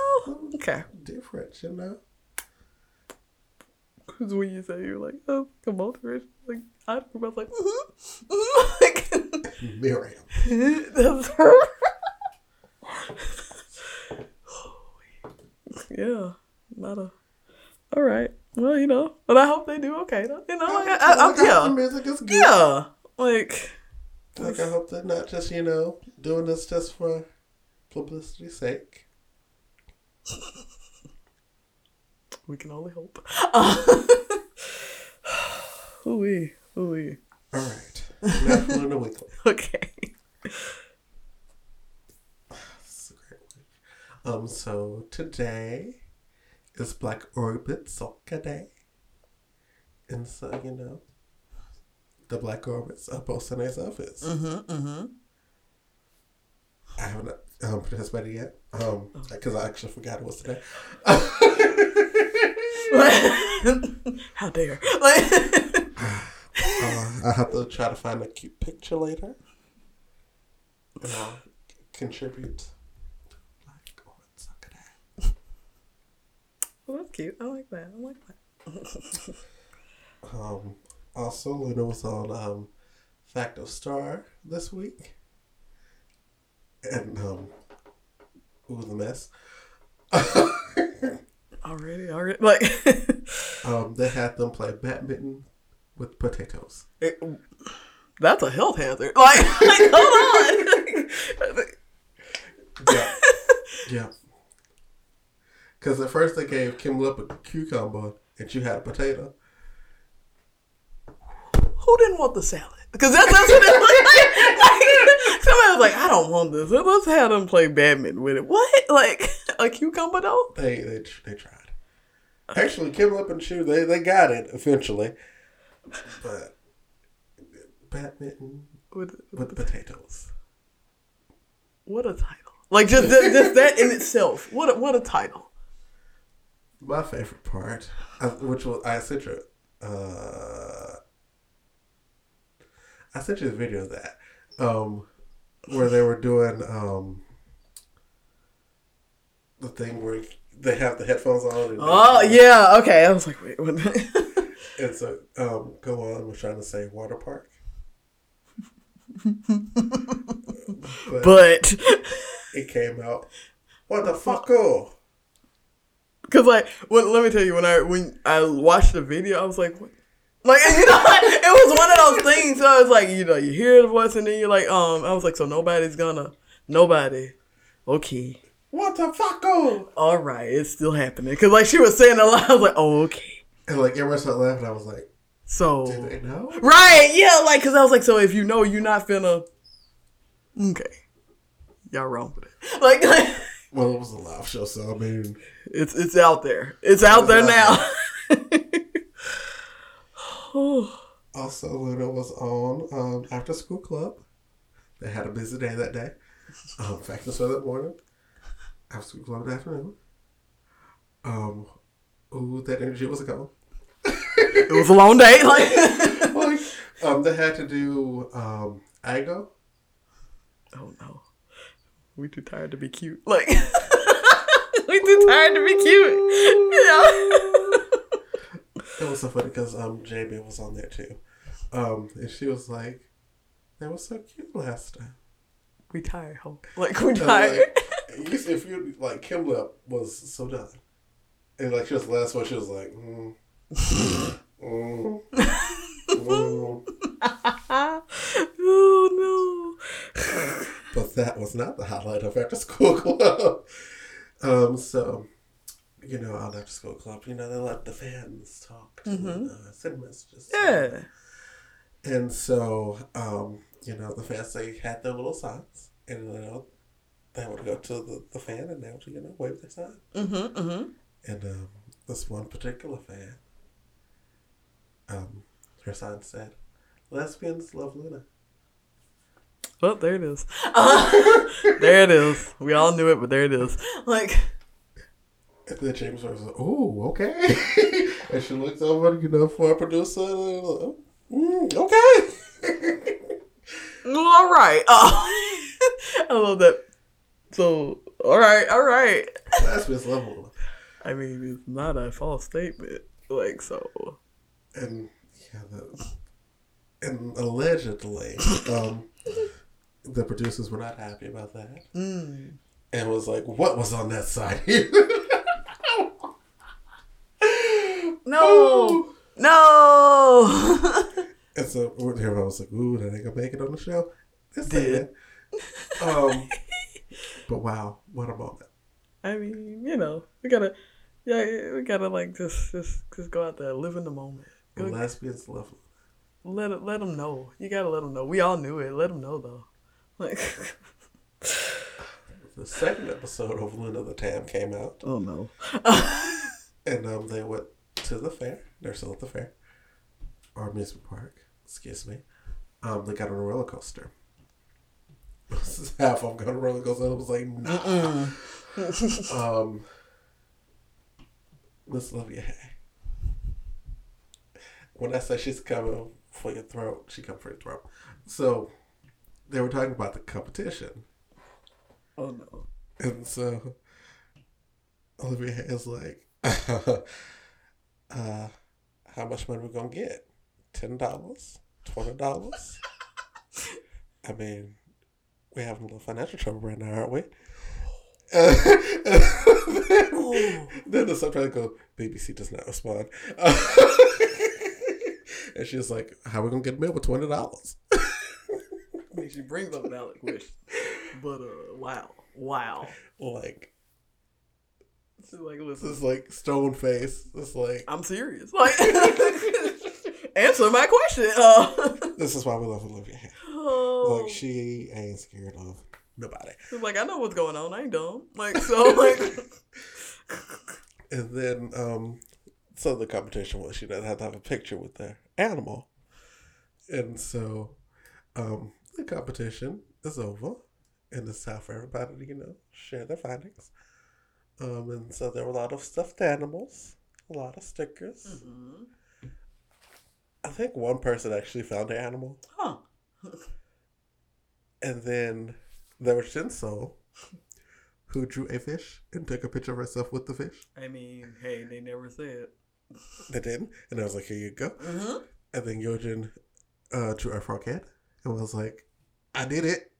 Okay. Different, you know? Because when you say you're like, oh, come on, Rich. Like, I was like, mm-hmm, mm-hmm. Like. Miriam. That's her. Yeah, not a. All right, well, you know, but I hope they do okay. Though. You know, like, I, I, I, like, I, I hope yeah. the music is good. Yeah, like, like I hope they're not just, you know, doing this just for publicity's sake. We can only hope. Ooh-wee, ooh-wee. All right, that's Luna Weekly. Okay. Um, so today is Black Orbit Soca Day. And so, you know, the Black Orbits are posting their outfits. Mm-hmm, mm-hmm. I haven't um, participated yet, um, because oh. I actually forgot it was today. How dare. uh, I have to try to find a cute picture later. And I'll contribute. Well, that's cute. I like that. I like that. um, also, Luna was on um, Fact of Star this week. And um, It was a mess. already, already. Like, um, they had them play badminton with potatoes. It, that's a health hazard. Like, like hold on. yeah. Yeah. Because at first they gave Kim Lip a cucumber and she had a potato. Who didn't want the salad? Because that, that's what it looked like. Like. Somebody was like, I don't want this. Let's have them play badminton with it. What? Like a cucumber though? They they, they tried. Okay. Actually, Kim Lip and Chu, they, they got it eventually. But badminton with, with, with potatoes. What a title. Like, just, just, just that in itself. What a, what a title. My favorite part, which was, I sent you, uh, I sent you a video of that, um, where they were doing um, the thing where they have the headphones on. And oh, yeah, okay. I was like, wait, what? And so, um, go on, we're trying to say water park. but... but. It came out. What the fuck? Oh, cause like, well, let me tell you, when I when I watched the video, I was like, what? Like, you know, like, it was one of those things. So I was like, you know, you hear the voice, and then you're like, um, I was like, so nobody's gonna, nobody, okay. What the fuck? Oh, all right, it's still happening. Cause like she was saying a lot. I was like, oh, okay. And like everyone started laughing. I was like, so do they know? Right? Yeah. Like, cause I was like, so if you know, you're not finna. Okay. Y'all wrong with it. Like, like, well, it was a live show, so I mean, it's it's out there. It's out it there out now. There. Also, Luna was on um, After School Club. They had a busy day that day. Um, back to show that morning. After School Club in the afternoon. Um, ooh, that energy was gone. It was a long day. Like, like um, they had to do um, I G O. Oh no. We too tired to be cute. Like, we too tired to be cute. You know? It was so funny because um, Jamie was on there too. Um, and she was like, that was so cute last time. We tired, hope. Like, we tired. Like, if you, like, Kim Lip was so done. And, like, she was the last one, she was like, mm, mm, mm. Oh, no. But that was not the highlight of After School Club. Um, so, you know, on After School Club, you know, they let the fans talk to mm-hmm. the send messages. Yeah. And so, um, you know, the fans, they had their little signs. And, you know, they would go to the, the fan and they would, you know, wave their sign. Mm-hmm, mm-hmm. And um, this one particular fan, um, her sign said, lesbians love Luna. Well, there it is. Uh, there it is. We all knew it, but there it is. Like, and then James was like, "Ooh, okay." And she looked over, you know, for a producer. And like, mm, okay. All right. Uh, I love that. So, all right, all right. That's Miss Level. I mean, it's not a false statement. Like, so. And yeah, that, and allegedly, um. the producers were not happy about that. Mm. And was like, what was on that side here? No. Oh. No. And so everyone was like, ooh, that ain't gonna make it on the show. This did. Um, but wow, what a moment. I mean, you know, we gotta, yeah, we gotta like just, just, just go out there, live in the moment. Go lesbians love it. Let it, let them know. You gotta let them know. We all knew it. Let them know though. Like the second episode of Luna the Tam came out. Oh no! And um, they went to the fair. They're still at the fair or amusement park. Excuse me. Um, they got on a roller coaster. This is half of them got on a roller coaster. I was like, nah. um, Miss Olivia Hay. When I say she's coming for your throat, she come for your throat. So they were talking about the competition. Oh no! And so Olivia Hay is like, uh, uh, "How much money we gonna get? Ten dollars? Twenty dollars? I mean, we having a little financial trouble right now, aren't we?" Uh, then the subtitle goes, "Baby C does not respond." Uh, and she's like, "How are we gonna get a meal with twenty dollars?" I mean, she brings up a valid question, but uh, wow, wow, like, it's like, listen, it's like stone face. It's like, I'm serious. Like, answer my question. Uh, this is why we love Olivia. Oh. Like, she ain't scared of nobody. She's like, I know what's going on. I ain't dumb. Like, so, like. And then, um, so the competition was she doesn't have to have a picture with the animal. And so, um, the competition is over. And it's time for everybody to, you know, share their findings. Um, and so there were a lot of stuffed animals, a lot of stickers. Mm-hmm. I think one person actually found an animal. Huh. And then there was Shinso, who drew a fish and took a picture of herself with the fish. I mean, hey, they never said. They didn't? And I was like, here you go. Mm-hmm. And then Yojin uh, drew a frog head and was like, I did it.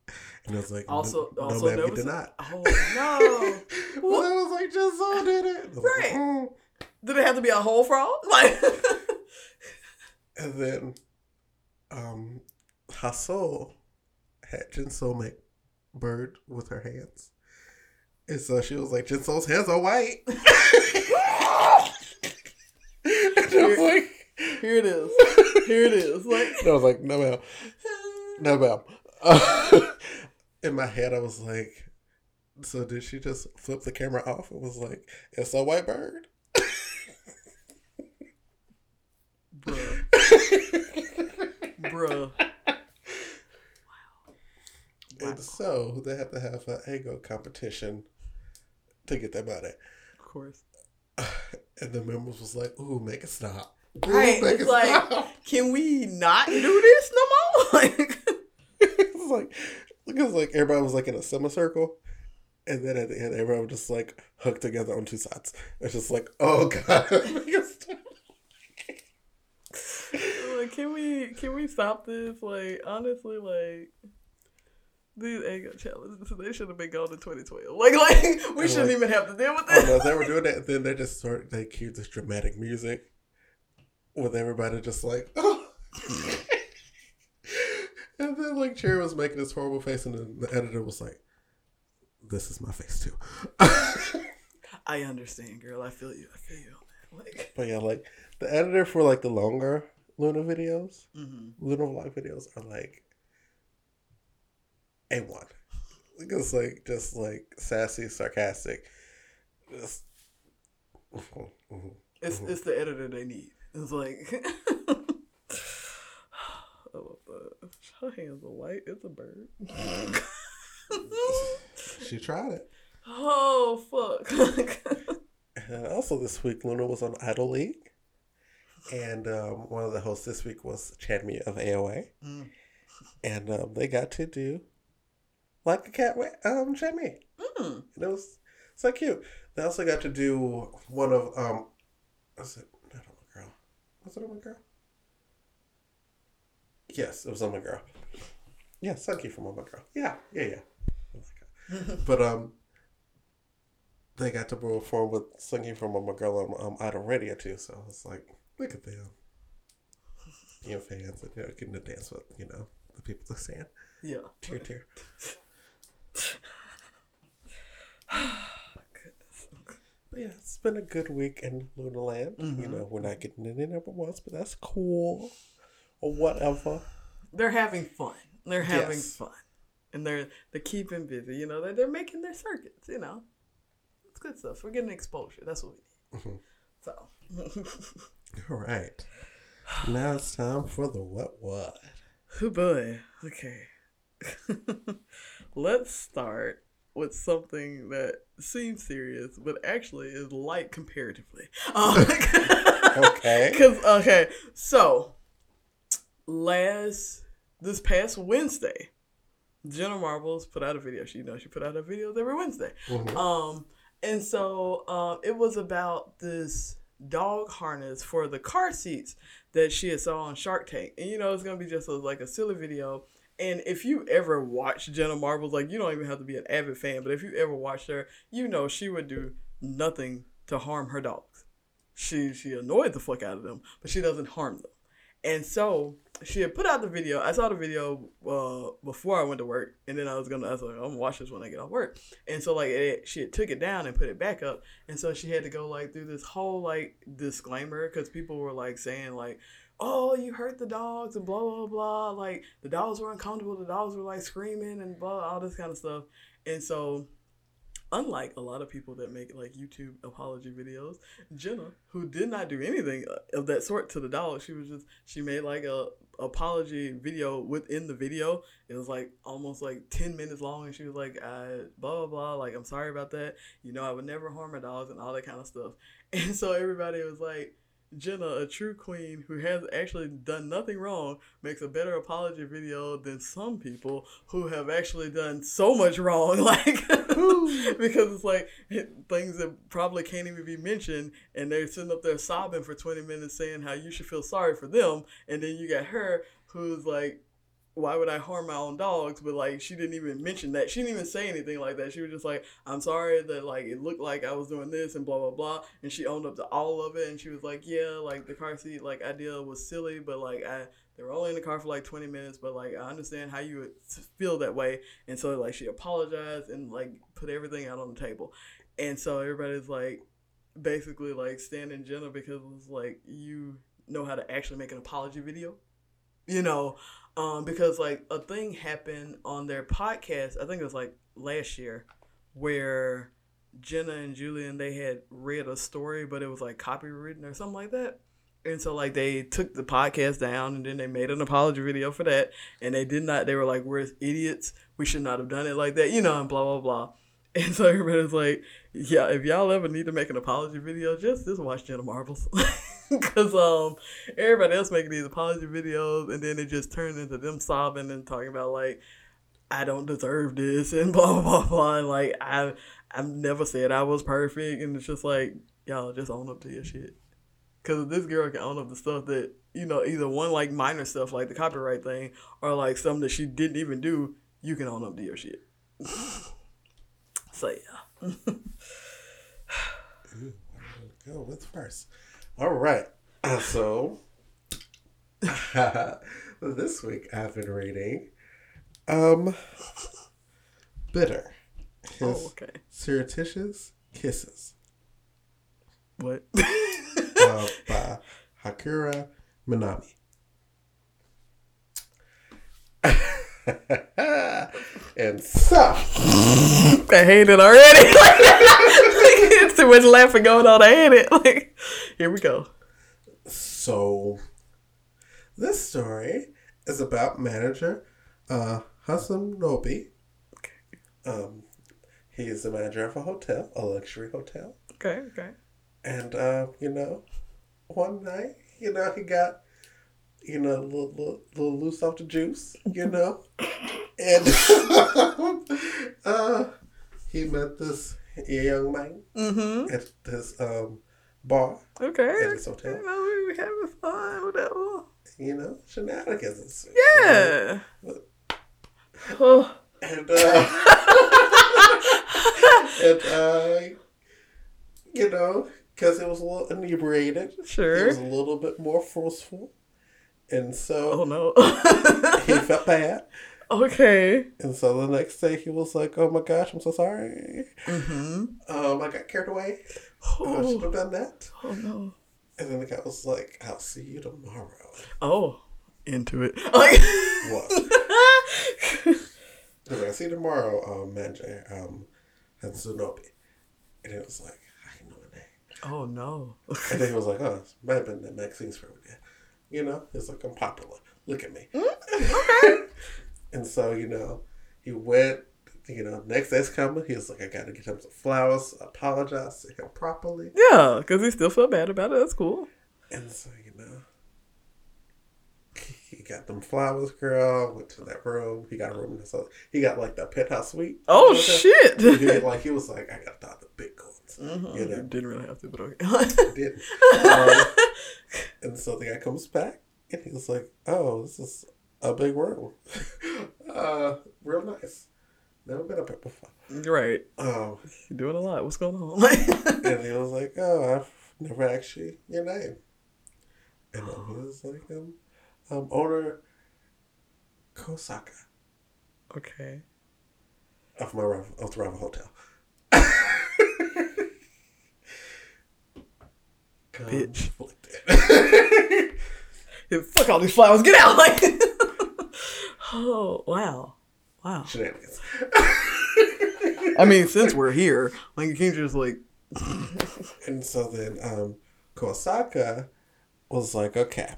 And I was like, also, no, also no ma'am, you did a, not. Oh, no. Well, well, I was like, Shinso did it. Right. Like, mm. Did it have to be a whole frog? Like... And then um, Haseol had Jinso make bird with her hands. And so she was like, Jinso's hands are white. And here, I was like... Here it is. Here it is. Like, and I was like, no, ma'am. No, ma'am. Uh, in my head, I was like, so did she just flip the camera off? It was like, it's a white bird. Bruh. Bruh. Wow. Wow. And so they have to have an ego competition to get their money. Of course. And the members was like, ooh, make it stop. Ooh, right. Make it's it like, stop. Can we not do this no more? Like, it's like, because like everybody was like in a semicircle. And then at the end, everyone was just like hooked together on two sides. It's just like, oh God, make it stop. Like, can we can we stop this? Like, honestly, like, these ego challenges, they should have been gone in twenty twelve. Like, like we and shouldn't like, even have to deal with this. Oh no, they were doing that, and then they just started, they cued this dramatic music with everybody just like, oh. And then, like, Cherry was making this horrible face, and then the editor was like, this is my face, too. I understand, girl. I feel you. I feel you. Like, but yeah, like, the editor for, like, the longer Luna videos, mm-hmm. Luna vlog videos are, like, A one. It's, like, just, like, sassy, sarcastic. Just... It's, it's the editor they need. It's, like... I love that. Her hands are white. It's a bird. She tried it. Oh, fuck. And also this week, Luna was on Idol League. And um, one of the hosts this week was Chanmi of A O A. Mm. And um, they got to do Like a Cat with um, Chanmi. Mm. And it was so cute. They also got to do one of, um, was it not On My Girl? Was it On My Girl? Yes, it was On My Girl. Yeah, Sunky from On My Girl. Yeah, yeah, yeah. Oh my God. But, um, they got to perform with singing from a girl on um, Idol Radio too, so it's like, look at them being fans and you know, getting to dance with you know the people they're saying. Yeah, tear tear. Goodness. But yeah, it's been a good week in Luna Land. Mm-hmm. You know, we're not getting it in every once, but that's cool or whatever. They're having fun. They're having yes. fun, and they're they're keeping busy. You know, they're they're making their circuits. You know. Good stuff. We're getting exposure. That's what we need. Mm-hmm. So. All right. Now it's time for the what what. Oh boy. Okay. Let's start with something that seems serious, but actually is light comparatively. Um, okay. Cause okay. So last this past Wednesday, Jenna Marbles put out a video. She you know she put out her videos every Wednesday. Mm-hmm. Um. And so um, it was about this dog harness for the car seats that she had saw on Shark Tank. And, you know, it's going to be just a, like a silly video. And if you ever watch Jenna Marbles, like, you don't even have to be an avid fan, but if you ever watched her, you know she would do nothing to harm her dogs. She she annoyed the fuck out of them, but she doesn't harm them. And so she had put out the video. I saw the video uh, before I went to work, and then I was gonna I was like, I'm gonna watch this when I get off work. And so like it, she had took it down and put it back up. And so she had to go like through this whole like disclaimer because people were like saying like, oh, you hurt the dogs and blah, blah, blah. Like, the dogs were uncomfortable. The dogs were, like, screaming and blah, all this kind of stuff. And so, unlike a lot of people that make, like, YouTube apology videos, Jenna, who did not do anything of that sort to the dog, she was just, she made, like, a apology video within the video. It was, like, almost, like, ten minutes long. And she was like, I, blah, blah, blah. Like, I'm sorry about that. You know, I would never harm my dogs and all that kind of stuff. And so, everybody was like, Jenna, a true queen who has actually done nothing wrong, makes a better apology video than some people who have actually done so much wrong, like, because it's like things that probably can't even be mentioned, and they're sitting up there sobbing for twenty minutes saying how you should feel sorry for them, and then you got her who's like, why would I harm my own dogs? But, like, she didn't even mention that. She didn't even say anything like that. She was just like, I'm sorry that, like, it looked like I was doing this and blah, blah, blah. And she owned up to all of it. And she was like, yeah, like, the car seat, like, idea was silly. But, like, I they were only in the car for, like, twenty minutes. But, like, I understand how you would feel that way. And so, like, she apologized and, like, put everything out on the table. And so everybody's, like, basically, like, standing Jenna because it was like, you know how to actually make an apology video. You know, um, because, like, a thing happened on their podcast, I think it was, like, last year, where Jenna and Julian, they had read a story, but it was, like, copywritten or something like that. And so, like, they took the podcast down, and then they made an apology video for that, and they did not, they were like, we're idiots, we should not have done it like that, you know, and blah, blah, blah. And so everybody's like, yeah, if y'all ever need to make an apology video, just just watch Jenna Marbles. Because um, everybody else making these apology videos, and then it just turned into them sobbing and talking about, like, I don't deserve this and blah, blah, blah. And, like, I, I've never said I was perfect. And it's just like, y'all, just own up to your shit. Because this girl can own up to stuff that, you know, either one, like, minor stuff, like the copyright thing, or, like, something that she didn't even do, you can own up to your shit. So, yeah. Go, what's first? All right, so this week I've been reading um, Bitter, His oh, okay. Surreptitious Kisses. What? uh, by Hakura Minami. And so... I hate it already. Too much laughing going on. I hate it. Like, here we go. So, this story is about manager uh, Hassan Nobi. Okay. Um, he is the manager of a hotel, a luxury hotel. Okay, okay. And, uh, you know, one night, you know, he got, you know, a little, little, little loose off the juice, you know. And uh, he met this... a young man mm-hmm. at this um, bar. Okay. At this hotel. You know, we were having fun, whatever. You know, shenanigans. Yeah. You know? Oh. And, uh, and, uh, you know, because it was a little inebriated. Sure. It was a little bit more forceful. And so. Oh, no. He felt bad. Okay. And so the next day he was like, oh my gosh, I'm so sorry. Mm-hmm. Um, I got carried away. Oh. I should have done that. Oh no. And then the guy was like, I'll see you tomorrow. Oh. Into it. What? Because I see you tomorrow, um, manager, um, Hatsunobi. And it was like, I can know the name. Oh no. And then he was like, oh, it might have been that Maxine's favorite. You know? It's like, I'm popular. Look at me. Mm-hmm. Okay. And so, you know, he went, you know, next day's coming. He was like, I got to get him some flowers, apologize to him properly. Yeah, because he still felt bad about it. That's cool. And so, you know, he got them flowers, girl, went to that room. He got a room in his house. He got, like, the penthouse suite. Oh, you know, shit. He did, like, he was like, I got to talk to big guns. Uh-huh. You know? Didn't really have to, but okay. He didn't. Um, and so the guy comes back, and he was like, oh, this is... a big world. uh, real nice. Never been up here before. Right. Um, You're doing a lot. What's going on? And he was like, oh, I've never asked you your name. And oh. I was like, um, um, owner Kosaka. Okay. Of my rival, of the rival hotel. Bitch. Yeah, fuck all these flowers. Get out. Like, oh, wow. Wow. Shenanigans. I mean, since we're here, like, you can't just, like... And so then, um, Kosaka was like, okay,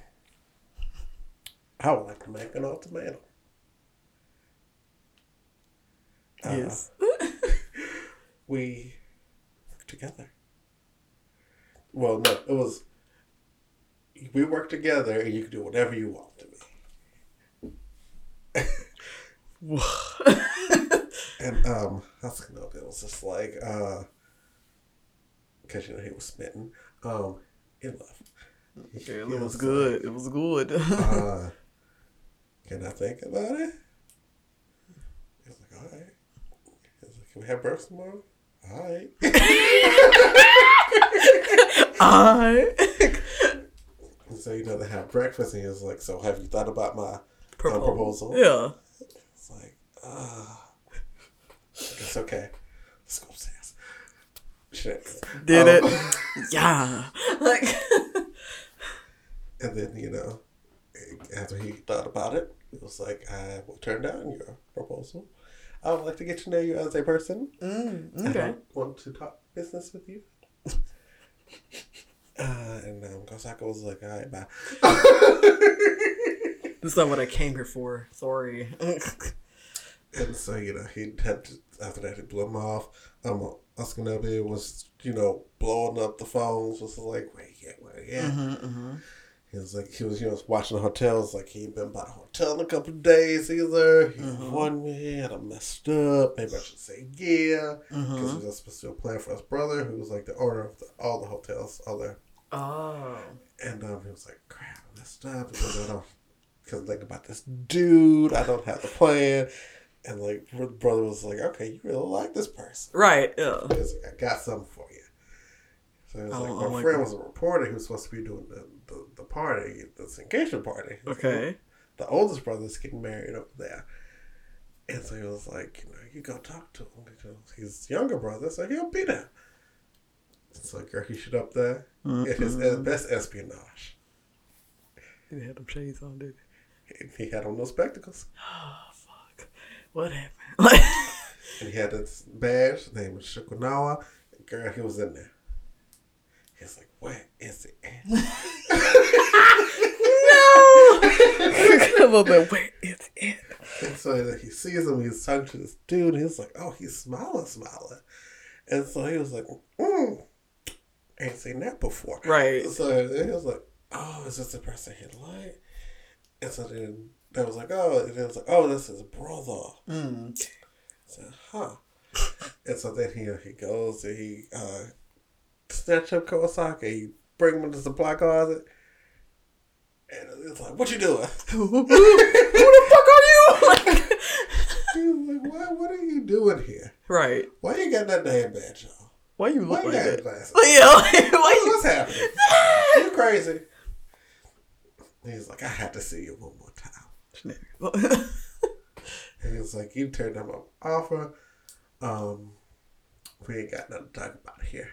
I would like to make an ultimatum. Uh, yes. We work together. Well, no, it was, we work together and you can do whatever you want to me. And um, I was like, no, it was just like, uh, because, you know, he was smitten. Um, in love. Yeah, it, was was good. Like, it was good. It was good. Can I think about it? He was like, all right. He was like, can we have birth tomorrow? All right. All right. So, you know, they have breakfast, and he was like, so have you thought about my proposal? Uh, proposal? Yeah. It's like, uh, it's okay. Let's go upstairs. Shit. Did um, it. Yeah. Like. And then, you know, after he thought about it, it was like, I will turn down your proposal. I would like to get to know you as a person. Mm, okay. I want to talk business with you. Uh, and um, Kosaka was like, all right, bye. This is not what I came here for. Sorry. And so, you know, he had to, after that, he blew him off. Um, Asukunobi was, you know, blowing up the phones. Was like, wait, yeah, wait, yeah. Mm-hmm, mm-hmm. He was like, he was, you know, watching the hotels. Like, he ain't been by the hotel in a couple of days either. He mm-hmm. warned me, and I messed up. Maybe I should say yeah, because mm-hmm. we were supposed to do a plan for his brother, who was like the owner of the, all the hotels, all there. Oh. And um, he was like, crap, I messed up because I don't, because like about this dude, I don't have the plan. And like, the brother was like, okay, you really like this person, right? Yeah. He was like, I got something for you. So it was oh, like, my oh friend my was a reporter who was supposed to be doing the, the, the party, the engagement party. Okay. Like, the oldest brother's getting married over there. And so he was like, you know, you go talk to him because he's younger brother, so he'll be there. So girl, he should up there. Mm-hmm. It is his best espionage. He had them shades on, didn't he? He had on those spectacles. Oh, fuck. What happened? And he had this badge named Shikunawa. Girl, he was in there. He's like, what is it? No! Come on, man, where is it? And so like, he sees him, he's talking to this dude, and he's like, oh, he's smiling, smiling. And so he was like, mm, I ain't seen that before. Right. So he was like, oh, is this the person he liked? And so then they was like, oh, and it was like, oh, this is brother. Mm. So, huh. And so then he, he goes and he, uh, snatch up Kawasaki, you bring him into the supply closet, and it's like, what you doing? Who the fuck are you? He was like, why, what are you doing here? Right. Why you got that damn badge on? Why you look why like that? Glasses? Why you, why you... What's happening? You're crazy. And he's like, I have to see you one more time. And he was like, you turned down my offer. Um, we ain't got nothing to talk about here.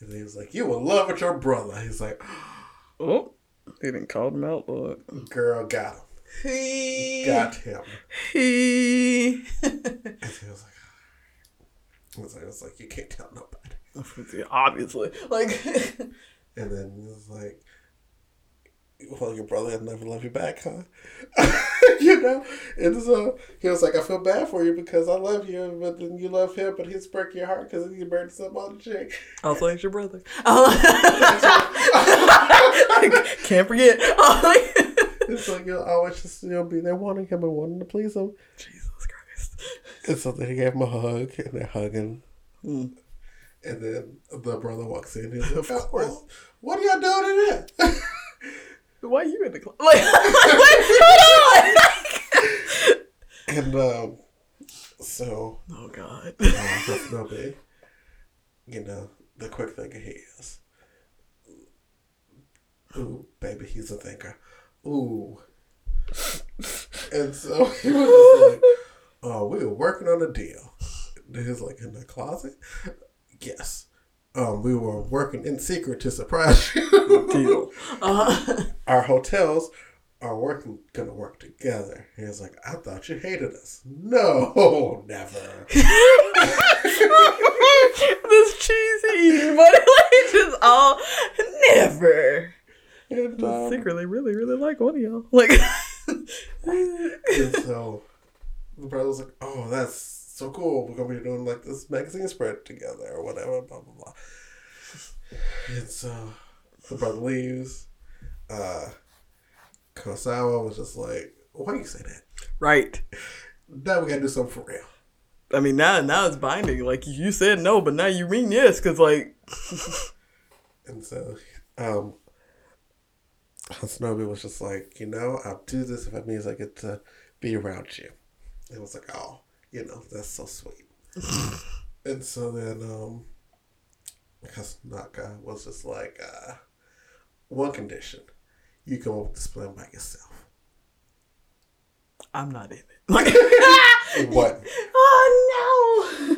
And he was like, you in love with your brother. He's like, oh, they didn't call him out, but girl got him. He got him. He. And he was like, I was like, I was like, you can't tell nobody. Obviously, like. And then he was like, well, your brother will never love you back, huh? You know. And so he was like, I feel bad for you because I love you, but then you love him, but he's breaking your heart because he burned some on the chick. Also, it's your brother. Oh. Can't forget. It's like you'll always just, you'll be there wanting him and wanting to please him. Jesus Christ. And so then he gave him a hug, and they're hugging. Hmm. And then the brother walks in. He's like, of course. Oh, what are y'all doing in there? Why are you in the club? Like, like, what? Hold on! And um, so, oh god, uh, that's no big. You know, the quick thing of his. Ooh, baby, he's a thinker. Ooh. And so he was just like, oh, we were working on a deal. And he's like, in the closet? Yes. Um, we were working in secret to surprise you. Deal. Uh-huh. Our hotels are working, gonna work together. And he's like, I thought you hated us. No, never. This cheesy, but like just all never. And um, secretly, really, really like one of y'all. Like, and so the brother was like, "Oh, that's so cool. We're gonna be doing like this magazine spread together or whatever." Blah blah blah. And so the brother leaves. Uh, Kosawa was just like, "Why you say that?" Right. Now we gotta do something for real. I mean, now now it's binding. Like, you said no, but now you mean yes, because, like... And so, um, Hasunobi was just like, you know, I'll do this if it means I get to be around you. And it was like, oh, you know, that's so sweet. And so then, um, Kasunaka was just like, uh, one condition. You come up with this plan by yourself. I'm not in it. Like... What? Oh no!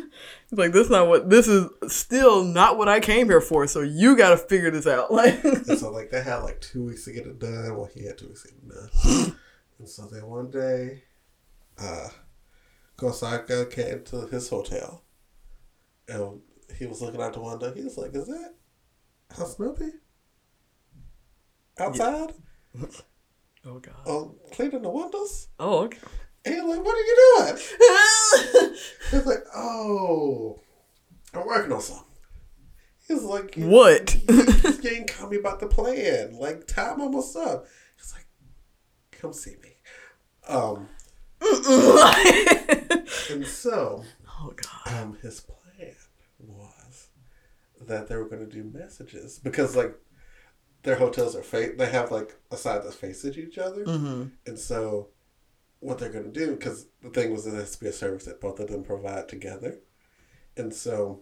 It's like, this is not what this is. Still not what I came here for. So you got to figure this out. Like, and so like they had like two weeks to get it done. Well, he had two weeks to get it done. And so then one day, uh, Kosaka came to his hotel, and he was looking out the window. He was like, "Is that Hasunobi outside? Yeah. Oh god! Oh, cleaning the windows. Oh, okay." And he's like, what are you doing? He's like, oh, I'm working on something. He's like, you, what? you, you didn't call me about the plan. Like, time almost up. He's like, come see me. Um, and so, oh, God. Um, his plan was that they were going to do messages. Because, like, their hotels are fake. They have, like, a side that faces each other. Mm-hmm. And so... what they're going to do, because the thing was it has to be a service that both of them provide together. And so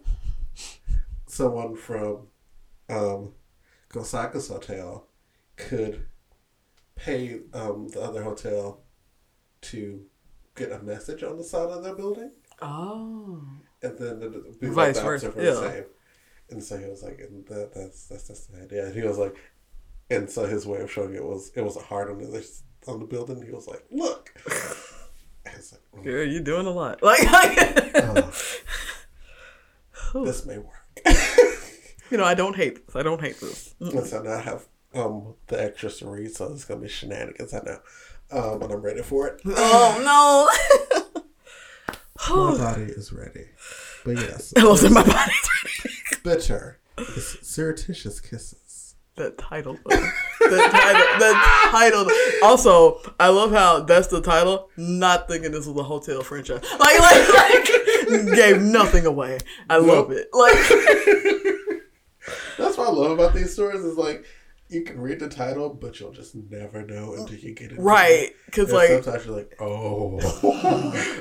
someone from um, Kosaka's hotel could pay um, the other hotel to get a message on the side of their building. Oh. And then the, the people vice versa for the same. And so he was like, and that, that's, that's, that's the idea. And he was like, and so his way of showing it was, it was a hard on the on the building. He was like, look. I was like, girl, you're doing a lot. Like, like um, this may work. You know, I don't hate this. I don't hate this. And so now I have um, the extras to read, so it's going to be shenanigans, I know. Um, but I'm ready for it. Oh, no. My body is ready. But yes. I lost my body. Bitter. It's surreptitious kisses. That title, though. The title, the title. Also, I love how that's the title. Not thinking this was a hotel franchise. Like, like, like, gave nothing away. I love no. it. Like, that's what I love about these stories. Is like, you can read the title, but you'll just never know until you get into right. it. Right? Because like sometimes you're like, oh,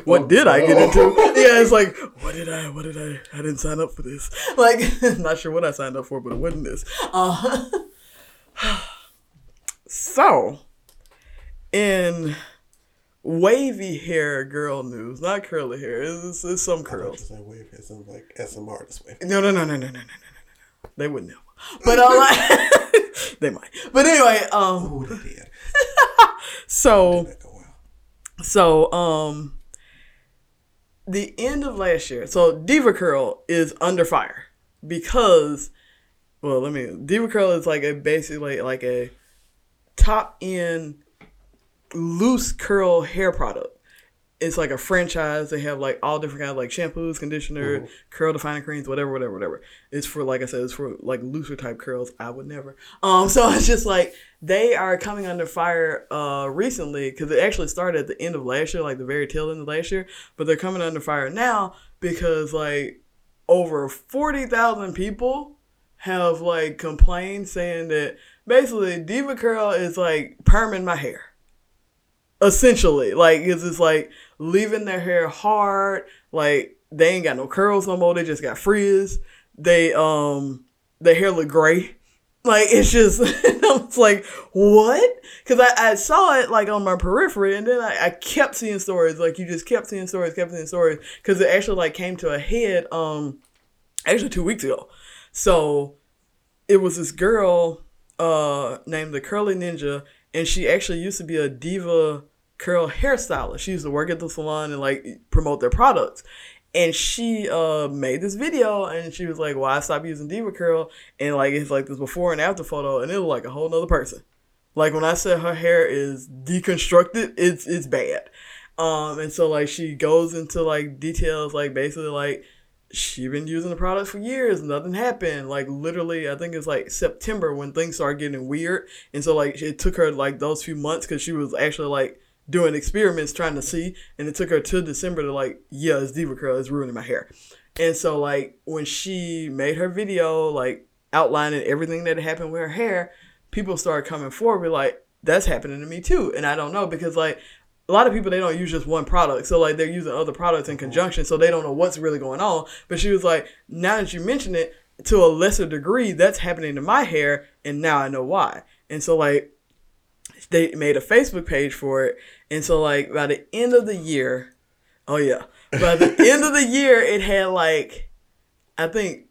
what oh, did I get into? Yeah, it's like, what did I? What did I? I didn't sign up for this. Like, not sure what I signed up for, but it wasn't this. Uh, So, in wavy hair girl news, not curly hair, it's, it's some curls. I thought you said wave hair, some like S M artist wave hair. No, no, no, no, no, no, no, no, no. They wouldn't know. But uh, like, they might. But anyway, um, ooh, they did. so, did go well. so um, the end of last year. So Diva Curl is under fire because, well, let me. Diva Curl is like a basically like a top end loose curl hair product. It's like a franchise. They have like all different kinds of like shampoos, conditioner, mm-hmm. curl defining creams, whatever, whatever, whatever. It's for, like I said, it's for like looser type curls. I would never. Um, so it's just like they are coming under fire uh recently because it actually started at the end of last year, like the very tail end of last year. But they're coming under fire now because like over forty thousand people have like complained saying that basically Diva Curl is like perming my hair. essentially. Like, it's just like leaving their hair hard. Like, they ain't got no curls no more. They just got frizz. They, um, their hair look gray. Like, it's just, I was like, what? Because I, I saw it, like, on my periphery, and then I, I kept seeing stories. Like, you just kept seeing stories, kept seeing stories. Because it actually, like, came to a head, um, actually two weeks ago. So, it was this girl uh, named the Curly Ninja, and she actually used to be a diva curl hairstylist. She used to work at the salon and, like, promote their products. And she uh, made this video, and she was like, well, I stopped using diva curl. And, like, it's, like, this before and after photo, and it was, like, a whole nother person. Like, when I said her hair is deconstructed, it's it's bad. Um, and so, like, she goes into, like, details, like, basically, like, she been using the product for years. Nothing happened. Like, literally, I think it's, like, September when things started getting weird. And so, like, it took her, like, those few months because she was actually, like, doing experiments trying to see, and it took her till December to like, yeah, it's diva curl, it's ruining my hair. And so, like, when she made her video, like, outlining everything that happened with her hair, people started coming forward like, that's happening to me too. And I don't know, because, like, a lot of people, they don't use just one product, so, like, they're using other products in conjunction, so they don't know what's really going on. But she was like, now that you mention it, to a lesser degree, that's happening to my hair, and now I know why. And so, like, they made a Facebook page for it. And so, like, by the end of the year, oh, yeah. By the end of the year, it had, like, I think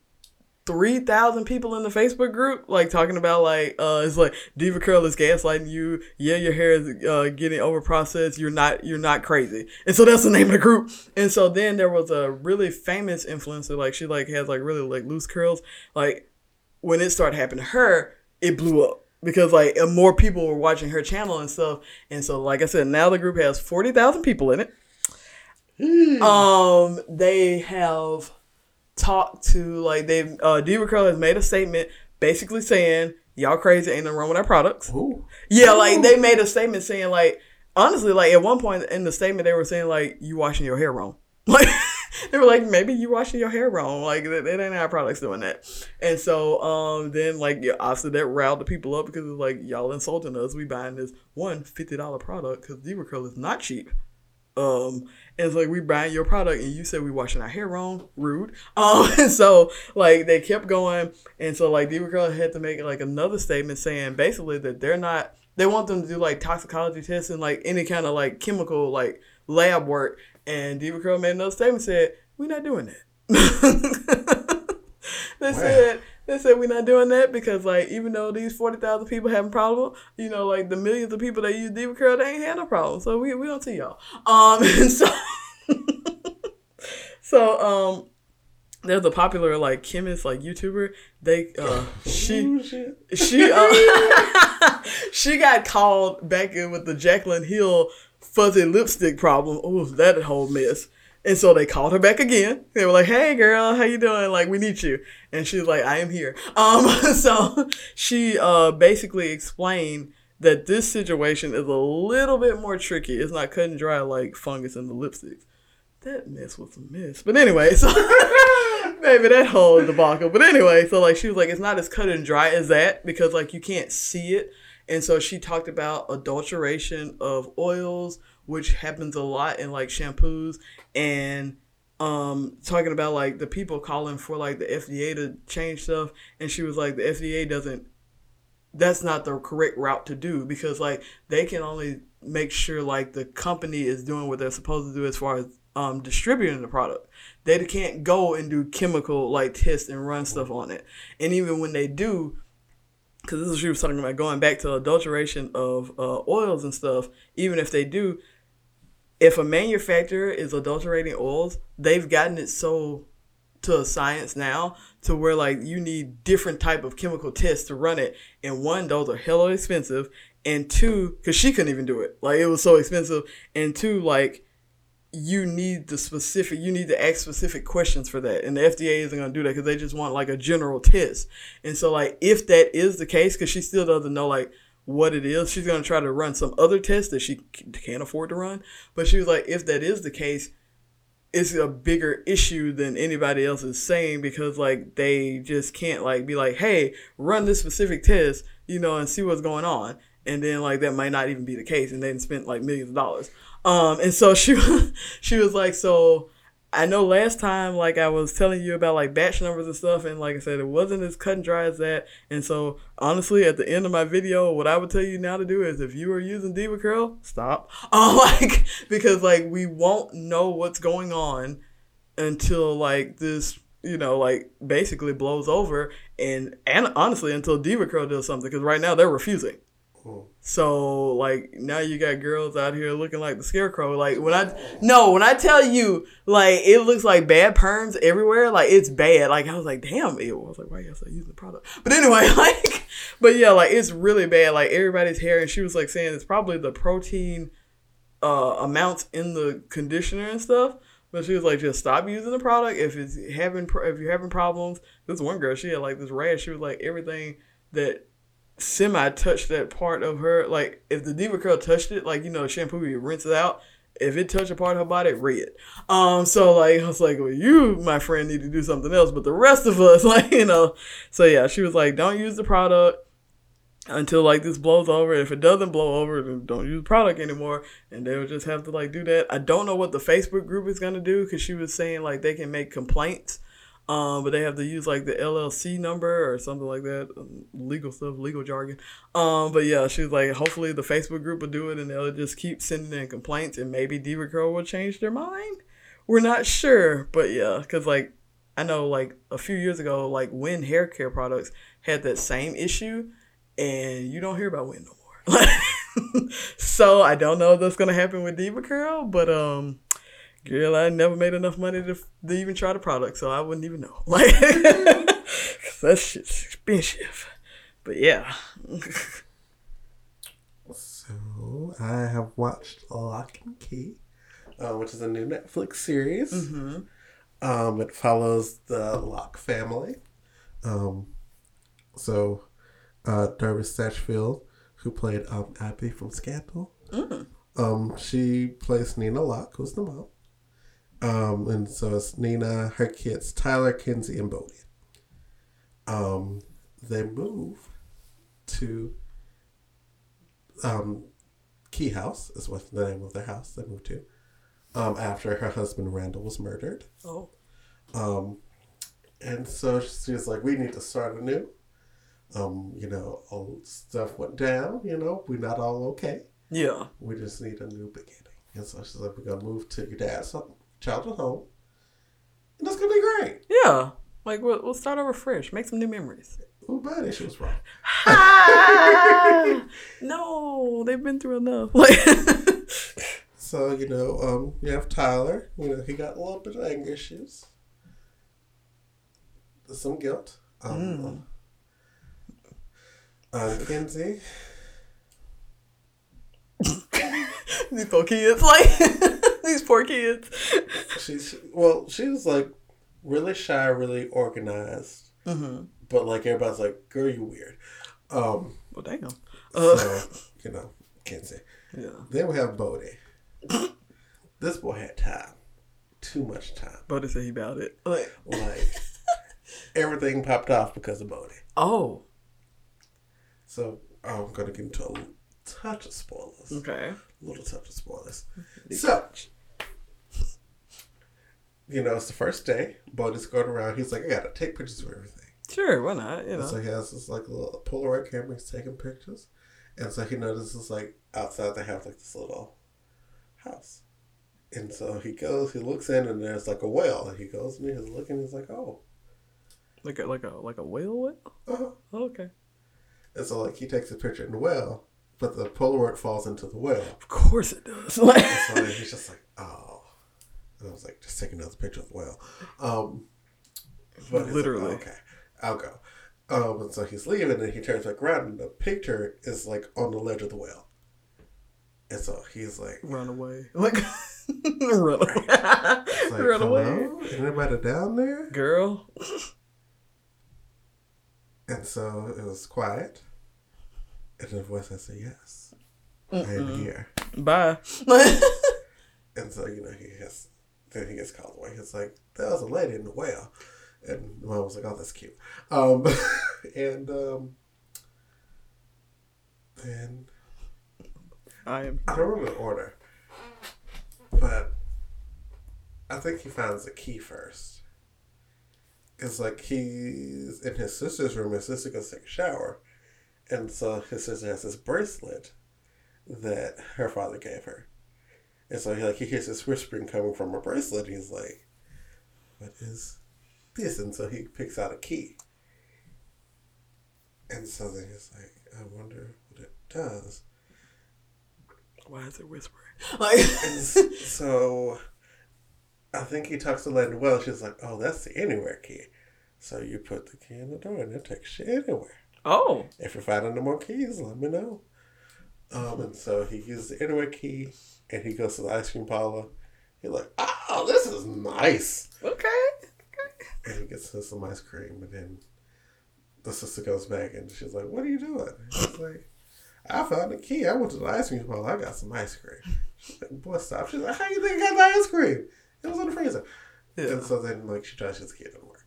three thousand people in the Facebook group, like, talking about, like, uh, it's like, diva curl is gaslighting you. Yeah, your hair is uh, getting overprocessed. You're not, you're not crazy. And so that's the name of the group. And so then there was a really famous influencer. Like, she, like, has, like, really, like, loose curls. Like, when it started happening to her, it blew up. Because, like, more people were watching her channel and stuff. And so, like I said, now the group has forty thousand people in it. Mm. Um, they have talked to, like, they've, uh, diva curl has made a statement basically saying, y'all crazy, ain't nothing wrong with our products. Ooh. Yeah, like, Ooh. They made a statement saying, like, honestly, like, at one point in the statement, they were saying, like, you washing your hair wrong. Like, they were like, maybe you washing your hair wrong. Like, it ain't our products doing that. And so um, then, like, obviously that riled the people up because it was like, y'all insulting us. We buying this one fifty dollars product because diva curl is not cheap. Um, and it's like, we buying your product and you said we washing our hair wrong. Rude. Um, and so, like, they kept going. And so, like, diva curl had to make, like, another statement saying basically that they're not, they want them to do, like, toxicology tests and, like, any kind of, like, chemical, like, lab work. And diva curl made another statement, said, we're not doing that. they wow. said, they said, we're not doing that because, like, even though these forty thousand people having problems, you know, like, the millions of people that use diva curl, they ain't had no problem. So we, we don't see y'all. Um, and so, so, um, there's a popular, like, chemist, like, YouTuber. They, uh, she, she, uh, she got called back in with the Jaclyn Hill fuzzy lipstick problem. Oh, that whole mess. And so they called her back again. They were like, hey, girl, how you doing? Like, we need you. And she's like, I am here. Um, so she uh, basically explained that this situation is a little bit more tricky. It's not cut and dry like fungus in the lipsticks. That mess was a mess. But anyway, so maybe that whole debacle. But anyway, so, like, she was like, it's not as cut and dry as that because, like, you can't see it. And so she talked about adulteration of oils, which happens a lot in, like, shampoos, and um, talking about, like, the people calling for, like, the F D A to change stuff. And she was like, the F D A doesn't, that's not the correct route to do because, like, they can only make sure, like, the company is doing what they're supposed to do as far as um, distributing the product. They can't go and do chemical, like, tests and run stuff on it. And even when they do, because this is what she was talking about, going back to adulteration of uh, oils and stuff, even if they do, if a manufacturer is adulterating oils, they've gotten it so to a science now to where, like, you need different type of chemical tests to run it. And one, those are hella expensive. And two, because she couldn't even do it. Like, it was so expensive. And two, like, you need the specific, you need to ask specific questions for that. And the F D A isn't going to do that because they just want, like, a general test. And so, like, if that is the case, because she still doesn't know, like, what it is, she's going to try to run some other test that she can't afford to run. But she was like, if that is the case, it's a bigger issue than anybody else is saying because, like, they just can't, like, be like, hey, run this specific test, you know, and see what's going on. and then like that might not even be the case, and they spent like millions of dollars. Um, and so she she was like, so I know last time like I was telling you about like batch numbers and stuff, and like I said, it wasn't as cut and dry as that. And so honestly, at the end of my video, what I would tell you now to do is if you are using Diva Curl, stop. Um, like because like we won't know what's going on until like this, you know, like basically blows over, and and honestly until Diva Curl does something, because right now they're refusing. Cool. So like now you got girls out here looking like the scarecrow. Like when I no when I tell you like it looks like bad perms everywhere. Like it's bad. Like I was like, damn, ew. I was like, why y'all so using the product? But anyway, like but yeah, like it's really bad. Like everybody's hair, and she was like saying it's probably the protein uh, amounts in the conditioner and stuff. But she was like, just stop using the product if it's having if you're having problems. This one girl, she had like this rash. She was like, everything that semi touched that part of her, like if the Diva Curl touched it, like you know shampoo you rinse it out. If it touched a part of her body, red. Um, so like I was like, well, you, my friend, need to do something else. But the rest of us, like you know, so yeah, she was like, don't use the product until like this blows over. If it doesn't blow over, then don't use the product anymore, and they would just have to like do that. I don't know what the Facebook group is gonna do, because she was saying like they can make complaints, um, but they have to use like the L L C number or something like that, um, legal stuff, legal jargon. Um, but yeah, she was like, hopefully the Facebook group will do it, and they'll just keep sending in complaints, and maybe Diva Curl will change their mind. We're not sure, but yeah, because like I know like a few years ago, like Wynn hair care products had that same issue. And you don't hear about Wynn no more. So I don't know if that's going to happen with Diva Curl. But, um, girl, I never made enough money to, to even try the product. So I wouldn't even know. Like, that shit's expensive. But, yeah. So I have watched Lock and Key, uh, which is a new Netflix series. Mm-hmm. Um, it follows the Lock family. Um, so... Uh, Darvis Satchfield, who played um, Abby from Scandal. Mm. Um, she plays Nina Locke, who's the mom. Um, and so it's Nina, her kids, Tyler, Kenzie, and Bodie. Um, they move to um, Key House, is what the name of their house they moved to, um, after her husband Randall was murdered. Oh. Um, and so she's like, we need to start anew. Um, you know, old stuff went down, you know, we're not all okay. Yeah. We just need a new beginning. And so she's like, we're going to move to your dad's home, childhood home, and that's going to be great. Yeah. Like, we'll, we'll start over fresh, make some new memories. Oh, buddy, she was wrong. Ah! No, they've been through enough. Like, so, you know, um, you have Tyler, you know, he got a little bit of anger issues. There's some guilt. Um, mm. um Uh, Kenzie. These poor kids, like, these poor kids. She's, well, she was, like, really shy, really organized. Mm-hmm. But, like, everybody's like, girl, you weird. Um, well, damn. Uh, so, you know, Kenzie. Yeah. Then we have Bodie. This boy had time. Too much time. Bodie said he about it. Like, like everything popped off because of Bodie. Oh. So, I'm going to get into a little touch of spoilers. Okay. A little touch of spoilers. So, you know, it's the first day. Bodie's going around. He's like, I got to take pictures of everything. Sure, why not? You know. So, he has this, like, little Polaroid camera. He's taking pictures. And so, he notices, like, outside they have, like, this little house. And so, he goes, he looks in, and there's, like, a whale. And he goes, and he's looking, he's like, oh. Like a, like a, like a whale whale? Uh-huh. Oh, okay. And so, like, he takes a picture in the well, but the Polaroid falls into the well. Of course it does. Like, and so he's just like, oh. And I was like, just take another picture of the well. Um, but literally. Like, oh, okay, I'll go. Um, and so he's leaving, and he turns back around, and the picture is, like, on the ledge of the well. And so he's like... Run away. Like, run away. Right. It's like, run away. Anybody down there? Girl. And so it was quiet. And the voice I said, yes. Mm-mm. I am here. Bye. And so, you know, he gets then he gets called away. He's like, there was a lady in the well. And Mom was like, oh, that's cute. Um, and um, then I am. I don't remember the order, but I think he finds the key first. It's like he's in his sister's room. His sister goes to take a shower, and so his sister has this bracelet that her father gave her, and so he like he hears this whispering coming from her bracelet. And he's like, "What is this?" And so he picks out a key. And so then he's like, I wonder what it does. Why is it whispering? Like, so I think he talks to Landon well. She's like, oh, that's the anywhere key. So you put the key in the door and it takes you anywhere. Oh. If you're finding no more keys, let me know. Um, and so he uses the anywhere key and he goes to the ice cream parlor. He's like, oh, this is nice. Okay. okay. And he gets us some ice cream and then the sister goes back and she's like, what are you doing? And she's like, I found the key. I went to the ice cream parlor. I got some ice cream. She's like, boy, stop. She's like, how do you think I got the ice cream? It was in the freezer. Yeah. And so then, like, she tries to get the key. It didn't work.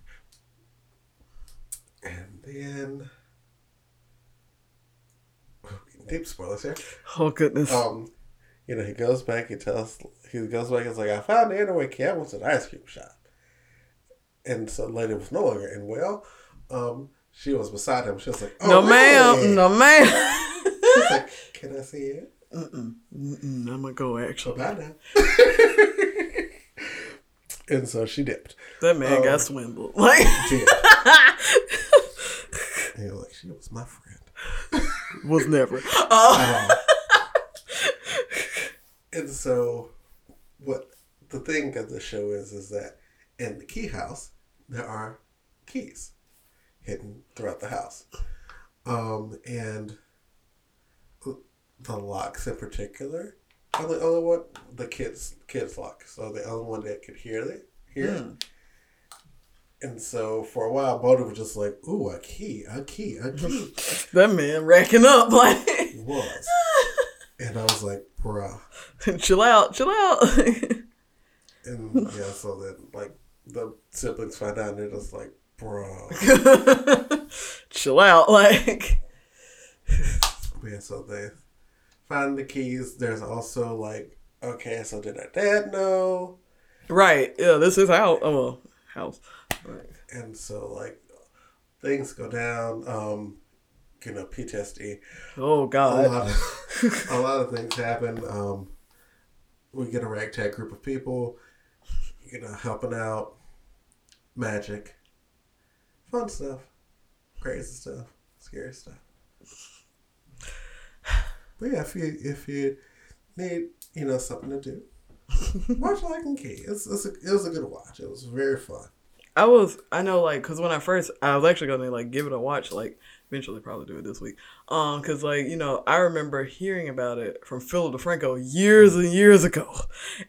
And then... Oh, deep spoilers here. Oh, goodness. Um, you know, he goes back. He tells... He goes back and is like, I found the anyway key. I went to the ice cream shop. And so the lady was no longer in well. Um... She was beside him. She was like, oh, no, ma'am. Hey. No, ma'am. She's like, can I see it? Mm-mm. Mm-mm. I'm going to go, actually. Bye now. And so she dipped. That man um, got swindled. Like, she did. And you're like, she was my friend. Was never. Oh. Um, and so what the thing of the show is, is that in the key house, there are keys hidden throughout the house. Um, and the locks in particular are the only one, the kids kids locks. So the only one that could hear it. Hear mm. it. And so for a while, Bodo was just like, ooh, a key, a key, a key. That man racking up. Like. He was. And I was like, bruh. Chill out, chill out. And yeah, so then like the siblings find out and they're just like, bro. Chill out, like. Yeah, so they find the keys. There's also like, okay, so did her dad know? Right. Yeah, this is how oh, house. Right. And so like things go down, um, you know, P T S D. Oh god. A lot of, a lot of things happen. Um we get a ragtag group of people, you know, helping out, magic. Fun stuff, crazy stuff, scary stuff. But yeah, if you if you need you know something to do, watch Lock and Key. It's, it's a, it was a good watch. It was very fun. I was I know like because when I first I was actually gonna like give it a watch like eventually probably do it this week um because like you know I remember hearing about it from Philip DeFranco years and years ago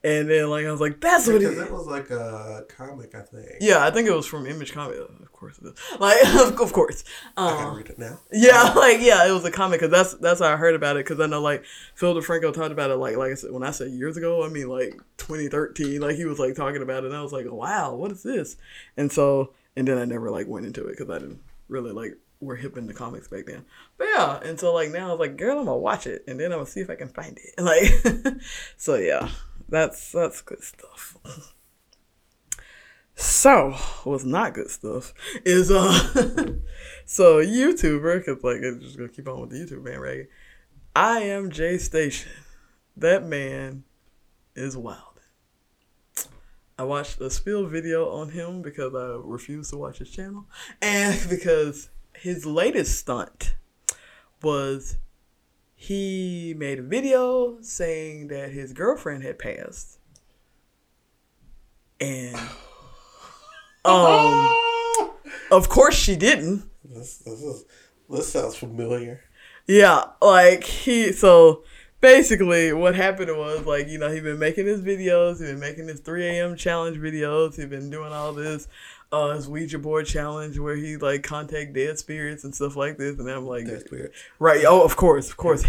and then like I was like that's what it is. That was like a comic I think. Yeah, I think it was from Image Comic. Of course it is. Like of, of course. Um, I can read it now. Yeah, like yeah, it was a comic because that's that's how I heard about it because I know like Philip DeFranco talked about it like like I said when I said years ago I mean like twenty thirteen like he was like talking about it and I was like wow what is this and so and then I never like went into it because I didn't really like. Were hip in the comics back then. But yeah, and so like now I was like, girl, I'm gonna watch it and then I'm gonna see if I can find it. Like so yeah, that's that's good stuff. So what's not good stuff is uh so YouTuber, because like I'm just gonna keep on with the YouTube man right. I am Jay Station. That man is wild. I watched a spill video on him because I refuse to watch his channel and because his latest stunt was he made a video saying that his girlfriend had passed. And um of course she didn't. This this is this sounds familiar. Yeah, like he so basically what happened was like, you know, he'd been making his videos, he'd been making his three a.m. challenge videos, he'd been doing all this. Uh, his Ouija board challenge where he like contact dead spirits and stuff like this, and I'm like, dead spirits, right? Oh, of course, of course,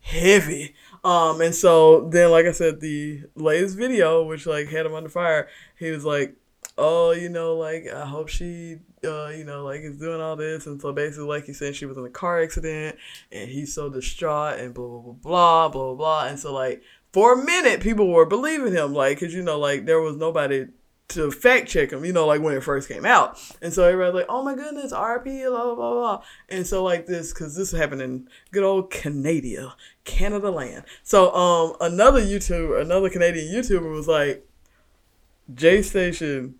heavy. Um, and so then, like I said, the latest video, which like had him under fire, he was like, oh, you know, like I hope she uh, you know, like, he's doing all this. And so basically, like you said, she was in a car accident and he's so distraught and blah, blah, blah, blah, blah, blah. And so, like, for a minute, people were believing him, like, because, you know, like, there was nobody to fact check him, you know, like, when it first came out. And so everybody's like, oh my goodness, R I P, blah, blah, blah, blah. And so, like, this, because this happened in good old Canada, Canada land. So, um, another YouTuber, another Canadian YouTuber was like, Jay Station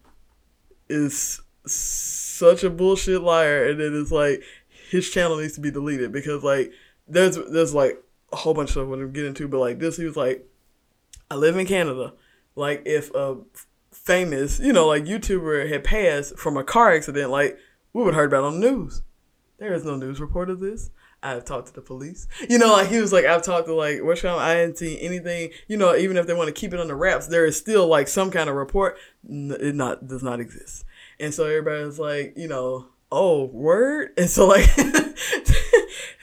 is such a bullshit liar, and it is like, his channel needs to be deleted, because, like, there's, there's, like, a whole bunch of stuff I'm gonna get into, but, like, this, he was like, I live in Canada, like, if a famous, you know, like, YouTuber had passed from a car accident, like, we would have heard about it on the news. There is no news report of this. I've talked to the police. You know, like, he was like, I've talked to, like, what's wrong? I hadn't seen anything. You know, even if they want to keep it under wraps, there is still, like, some kind of report. It not does not exist. And so everybody was like, you know, oh, word? And so, like,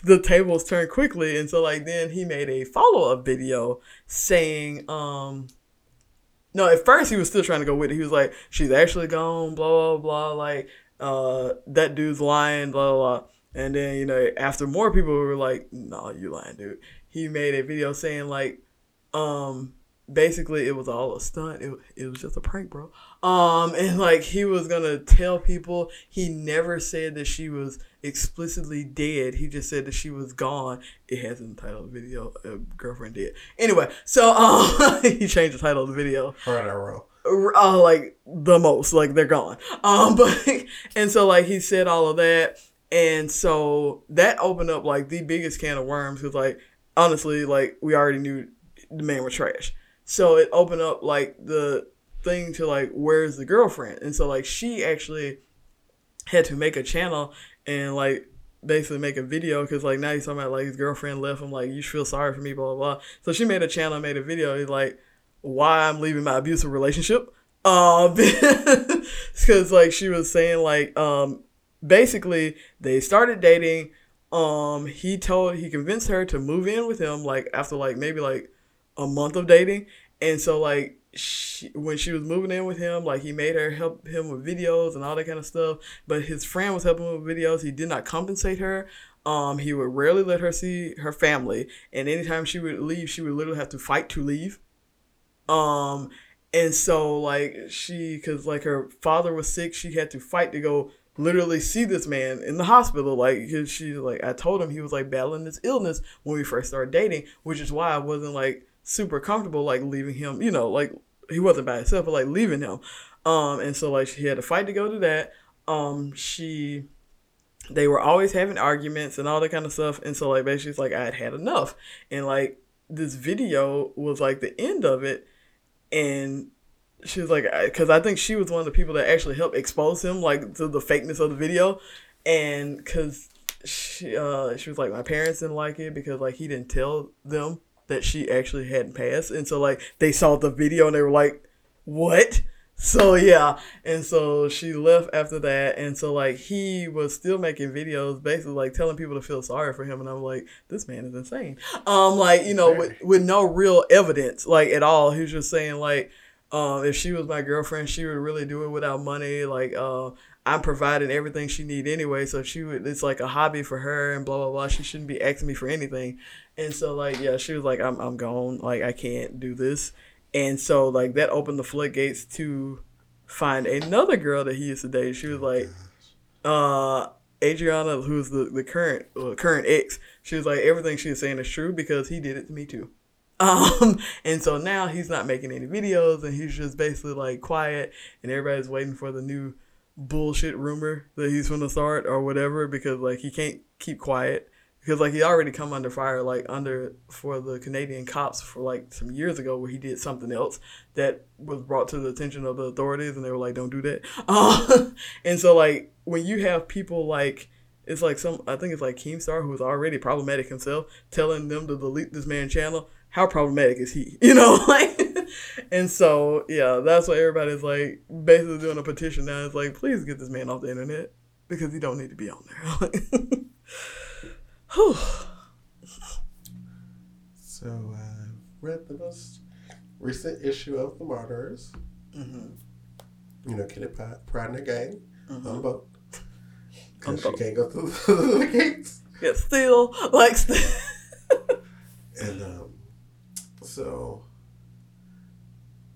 the tables turned quickly. And so, like, then he made a follow-up video saying, um... no, at first he was still trying to go with it. He was like, she's actually gone, blah, blah, blah. Like, uh, that dude's lying, blah, blah, blah. And then, you know, after more people were like, no, you lying, dude. He made a video saying, like, um, basically it was all a stunt. It, it was just a prank, bro. Um, and, like, he was going to tell people he never said that she was explicitly dead. He just said that she was gone. It has an title of the video, uh, Girlfriend Dead. Anyway, so um, he changed the title of the video. R R R. Uh, like, the most. Like, they're gone. Um, but and so, like, he said all of that. And so that opened up, like, the biggest can of worms, because, like, honestly, like, we already knew the man was trash. So it opened up, like, the thing to, like, where's the girlfriend? And so, like, she actually had to make a channel and, like, basically make a video, because, like, now he's talking about, like, his girlfriend left him, like, you feel sorry for me, blah, blah, blah. So she made a channel, made a video, he's like, why I'm leaving my abusive relationship. Um, because, like, she was saying, like, um, basically, they started dating. Um, he told, he convinced her to move in with him, like, after, like, maybe, like, a month of dating. And so, like, she, when she was moving in with him, like, he made her help him with videos and all that kind of stuff. But his friend was helping him with videos. He did not compensate her. Um, he would rarely let her see her family. And anytime she would leave, she would literally have to fight to leave. Um, and so, like, she, because, like, her father was sick, she had to fight to go literally see this man in the hospital, like, because she's like, I told him he was, like, battling this illness when we first started dating, which is why I wasn't, like, super comfortable, like, leaving him, you know, like, he wasn't by himself, but, like, leaving him, um, and so, like, she had to fight to go to that, um, she, they were always having arguments and all that kind of stuff, and so, like, basically, it's like, I had had enough, and, like, this video was, like, the end of it, and she was like, because I, I think she was one of the people that actually helped expose him, like, to the fakeness of the video. And because she, uh, she was like, my parents didn't like it because, like, he didn't tell them that she actually hadn't passed. And so, like, they saw the video and they were like, what? So, yeah. And so she left after that. And so, like, he was still making videos, basically, like, telling people to feel sorry for him. And I'm like, this man is insane. Um, like, you know, with, with no real evidence, like, at all. He was just saying, like, Um, if she was my girlfriend, she would really do it without money. Like, uh, I'm providing everything she need anyway. So she would, it's like a hobby for her and blah, blah, blah. She shouldn't be asking me for anything. And so, like, yeah, she was like, I'm, I'm gone. Like, I can't do this. And so, like, that opened the floodgates to find another girl that he used to date. She was like, uh, Adriana, who's the, the current, uh, current ex. She was like, everything she was saying is true because he did it to me too. Um, and so now he's not making any videos and he's just basically, like, quiet, and everybody's waiting for the new bullshit rumor that he's gonna start or whatever, because, like, he can't keep quiet because, like, he already come under fire, like, under for the Canadian cops for, like, some years ago where he did something else that was brought to the attention of the authorities and they were like, don't do that. Um, and so, like, when you have people like, it's like some, I think it's like Keemstar, who was already problematic himself, telling them to delete this man's channel. How problematic is he? You know, like, and so, yeah, that's why everybody's, like, basically doing a petition now. It's like, please get this man off the internet because he don't need to be on there. Whew. So, I read the most recent issue of The Martyrs. Mm-hmm. You know, Kitty Pride and the Gang. Mm-hmm. On a boat. Because she can't go through the gates. Yeah, still like still. And um, so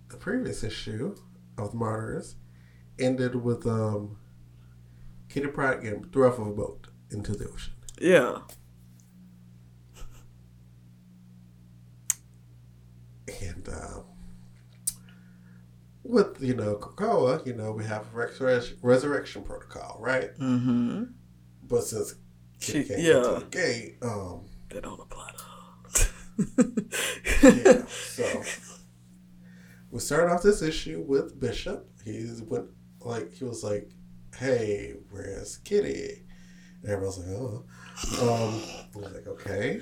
the previous issue of Martyrs ended with um, Kitty Pryde getting thrown off of a boat into the ocean. Yeah. And um, with, you know, Cocoa, you know, we have Resur- Resurrection Protocol, right? Mm-hmm. But since Kitty she, can't yeah. get to the gate, um, they don't apply to her. Yeah, so we started off this issue with Bishop. He went, like, he was like, hey, where's Kitty? And everyone's like, oh. Um, I was like, okay.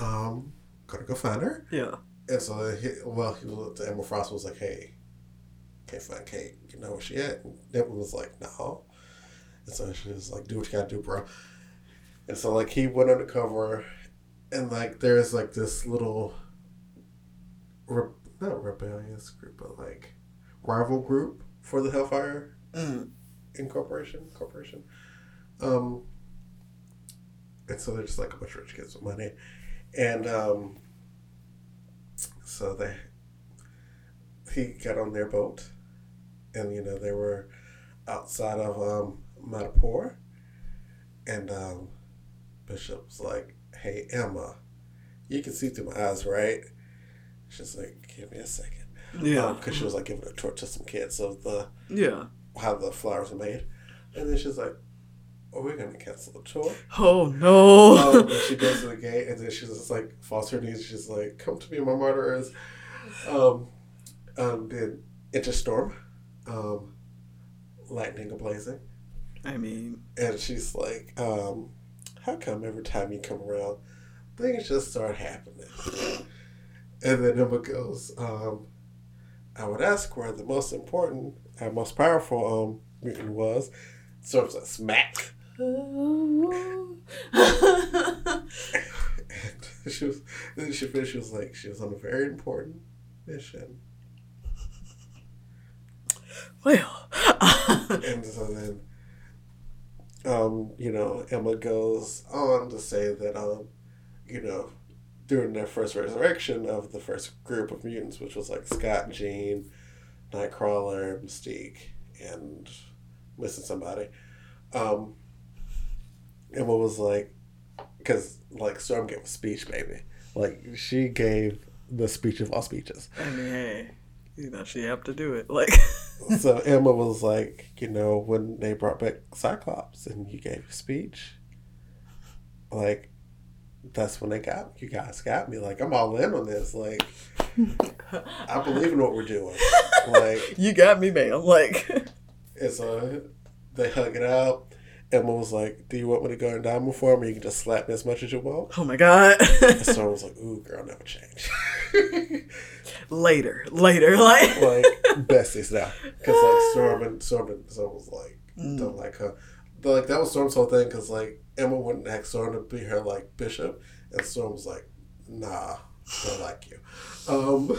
Um, gotta go find her. Yeah. And so, he, well, he looked at Emma Frost and was like, hey, can't find Kate. You know where she at? And Emma was like, no. And so she was like, do what you gotta do, bro. And so, like, he went undercover, and, like, there's, like, this little, re- not rebellious group, but, like, rival group for the Hellfire mm. Incorporation. Corporation. Um, and so they're just, like, a bunch of rich kids with money. And, um... So they, he got on their boat, and, you know, they were outside of um, Madapore, and um, Bishop was like, hey, Emma, you can see through my eyes, right? She's like, give me a second. Yeah. Because um, she was, like, giving a tour to some kids of the, yeah, how the flowers are made. And then she's like, oh, we're going to cancel the tour. Oh, no. Um, she goes to the gate, and then she's just like, falls to her knees. She's like, come to me, my martyrs. Um, um, then Interstorm, um, lightning ablazing. I mean. And she's like, um, how come every time you come around, things just start happening? And then Emma goes, um, I would ask where the most important and most powerful um, mutant was. So it was like, smack. and she was then she finished she was like she was on a very important mission. Well and so then um, you know, Emma goes on to say that um, you know, during their first resurrection of the first group of mutants, which was like Scott, Jean, Nightcrawler, Mystique, and missing somebody. Um, Emma was like, because, like, Storm gave a speech, baby. Like, she gave the speech of all speeches. I mean, hey, you know, she had to do it. Like, so Emma was like, you know, when they brought back Cyclops and you gave a speech, like, that's when they got you guys got me. Like, I'm all in on this. Like, I believe in what we're doing. Like, you got me, ma'am. Like, and so they hug it out. Emma was like, do you want me to go in diamond form, or you can just slap me as much as you want? Oh, my God. And so I was like, ooh, girl, never change. later. Later. Like, like besties now. Because, like, Storm and Storm and Storm was like, mm. don't like her. But, like, that was Storm's whole thing, because, like, Emma wouldn't ask Storm to be her, like, bishop. And Storm was like, nah, don't like you. Um,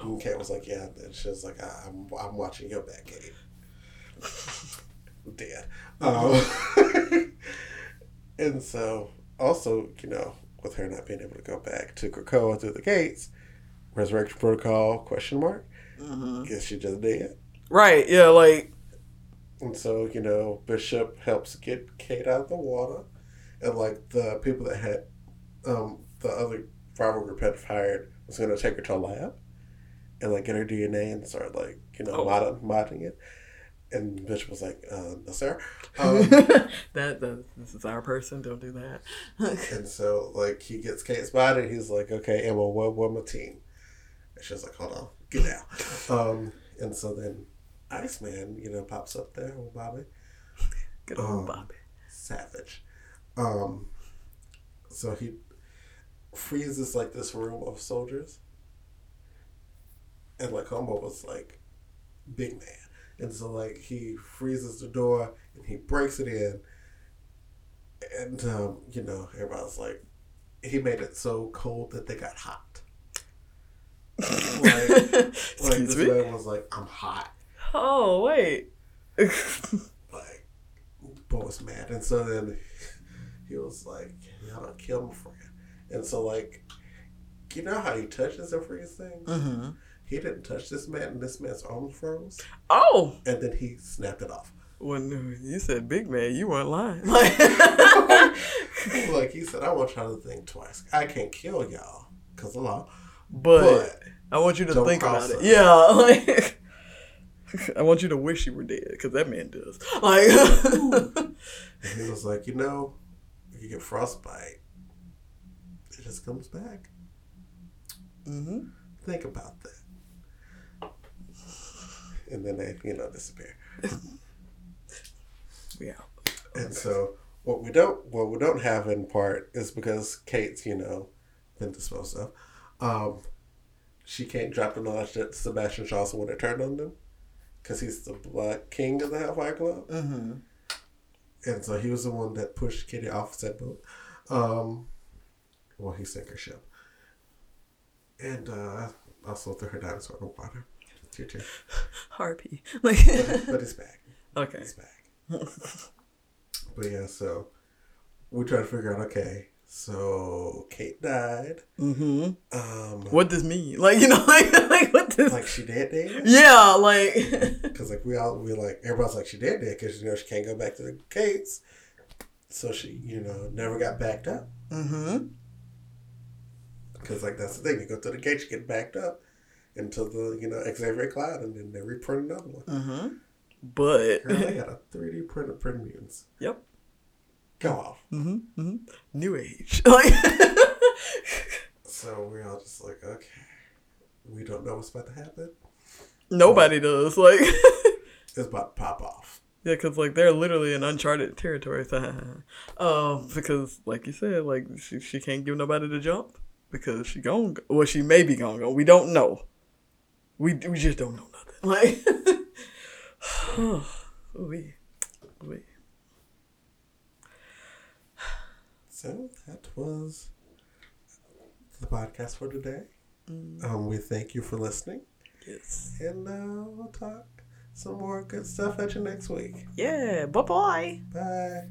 and Kate was like, yeah. And she was like, I- I'm-, I'm watching your back, Kate. Dead. Um, and so, also, you know, with her not being able to go back to Krakoa through the gates, Resurrection Protocol, question mark, mm-hmm. guess she just did. Right, yeah, like. And so, you know, Bishop helps get Kate out of the water, and, like, the people that had, um, the other rival group had hired was going to take her to a lab, and, like, get her D N A and start, like, you know, oh. mod- modding it. And Bishop was like, uh, no, sir. Um, that, that this is our person. Don't do that. And so, like, he gets Kate spotted. And he's like, okay, Emma, we're, we're my team. And she's like, hold on, get out. Um, and so then Iceman, you know, pops up there, old Bobby. Good old um, Bobby. Savage. Um, so he freezes, like, this room of soldiers. And, like, Homo was like, big man. And so, like, he freezes the door, and he breaks it in. And, um, you know, everybody's like, he made it so cold that they got hot. like, like this me? man was like, I'm hot. Oh, wait. Like, boss man. And so then he was like, y'all don't kill my friend. And so, like, you know how he touches and frees things? Mm-hmm. He didn't touch this man, and this man's arm froze. Oh! And then he snapped it off. When you said big man, you weren't lying. Like, like he said, I want y'all to think twice. I can't kill y'all, because of law. But, but I want you to think about it. it. Yeah, like... I want you to wish you were dead, because that man does. Like, and he was like, you know, if you get frostbite, it just comes back. Mm-hmm. Think about that. And then they, you know, disappear. Yeah. And okay. So what we don't, what we don't have in part is because Kate's, you know, been disposed of. Um, she can't drop the knowledge that Sebastian Shaw's the one that turned on them. Because he's the Black King of the Hellfire Club. Mm-hmm. And so he was the one that pushed Kitty off that boat. Um, well, he sank her ship. And uh, also threw her dinosaur in the water. It's your turn. Harpy. Like... but, but it's back. Okay. It's back. But yeah, so we try to figure out, okay, so Kate died. Mm-hmm. Um, what does mean? Like, you know, like, like what does... Like, she dead dead? Yeah, like... Because, like, we all, we like, everybody's like, she dead dead, because, you know, she can't go back to the Kates. So she, you know, never got backed up. Mm-hmm. Because, like, that's the thing. You go through the Gates, you get backed up into the, you know, Xavier Cloud, and then they reprint another one. Mm-hmm. But... Girl, they got a three D print of print mutants. Yep. Go off. Mm-hmm, mm-hmm. New age. Like, so we're all just like, okay, we don't know what's about to happen. Nobody like, does. Like, it's about to pop off. Yeah, because like they're literally in uncharted territory. um, because like you said, like she she can't give nobody the jump because she gone. Well, she may be gone. Go. We don't know. We we just don't know nothing. Like, oh, we we. So that was the podcast for today. Mm. Um, we thank you for listening. Yes. And uh, we'll talk some more good stuff at you next week. Yeah. Bye-bye. Bye.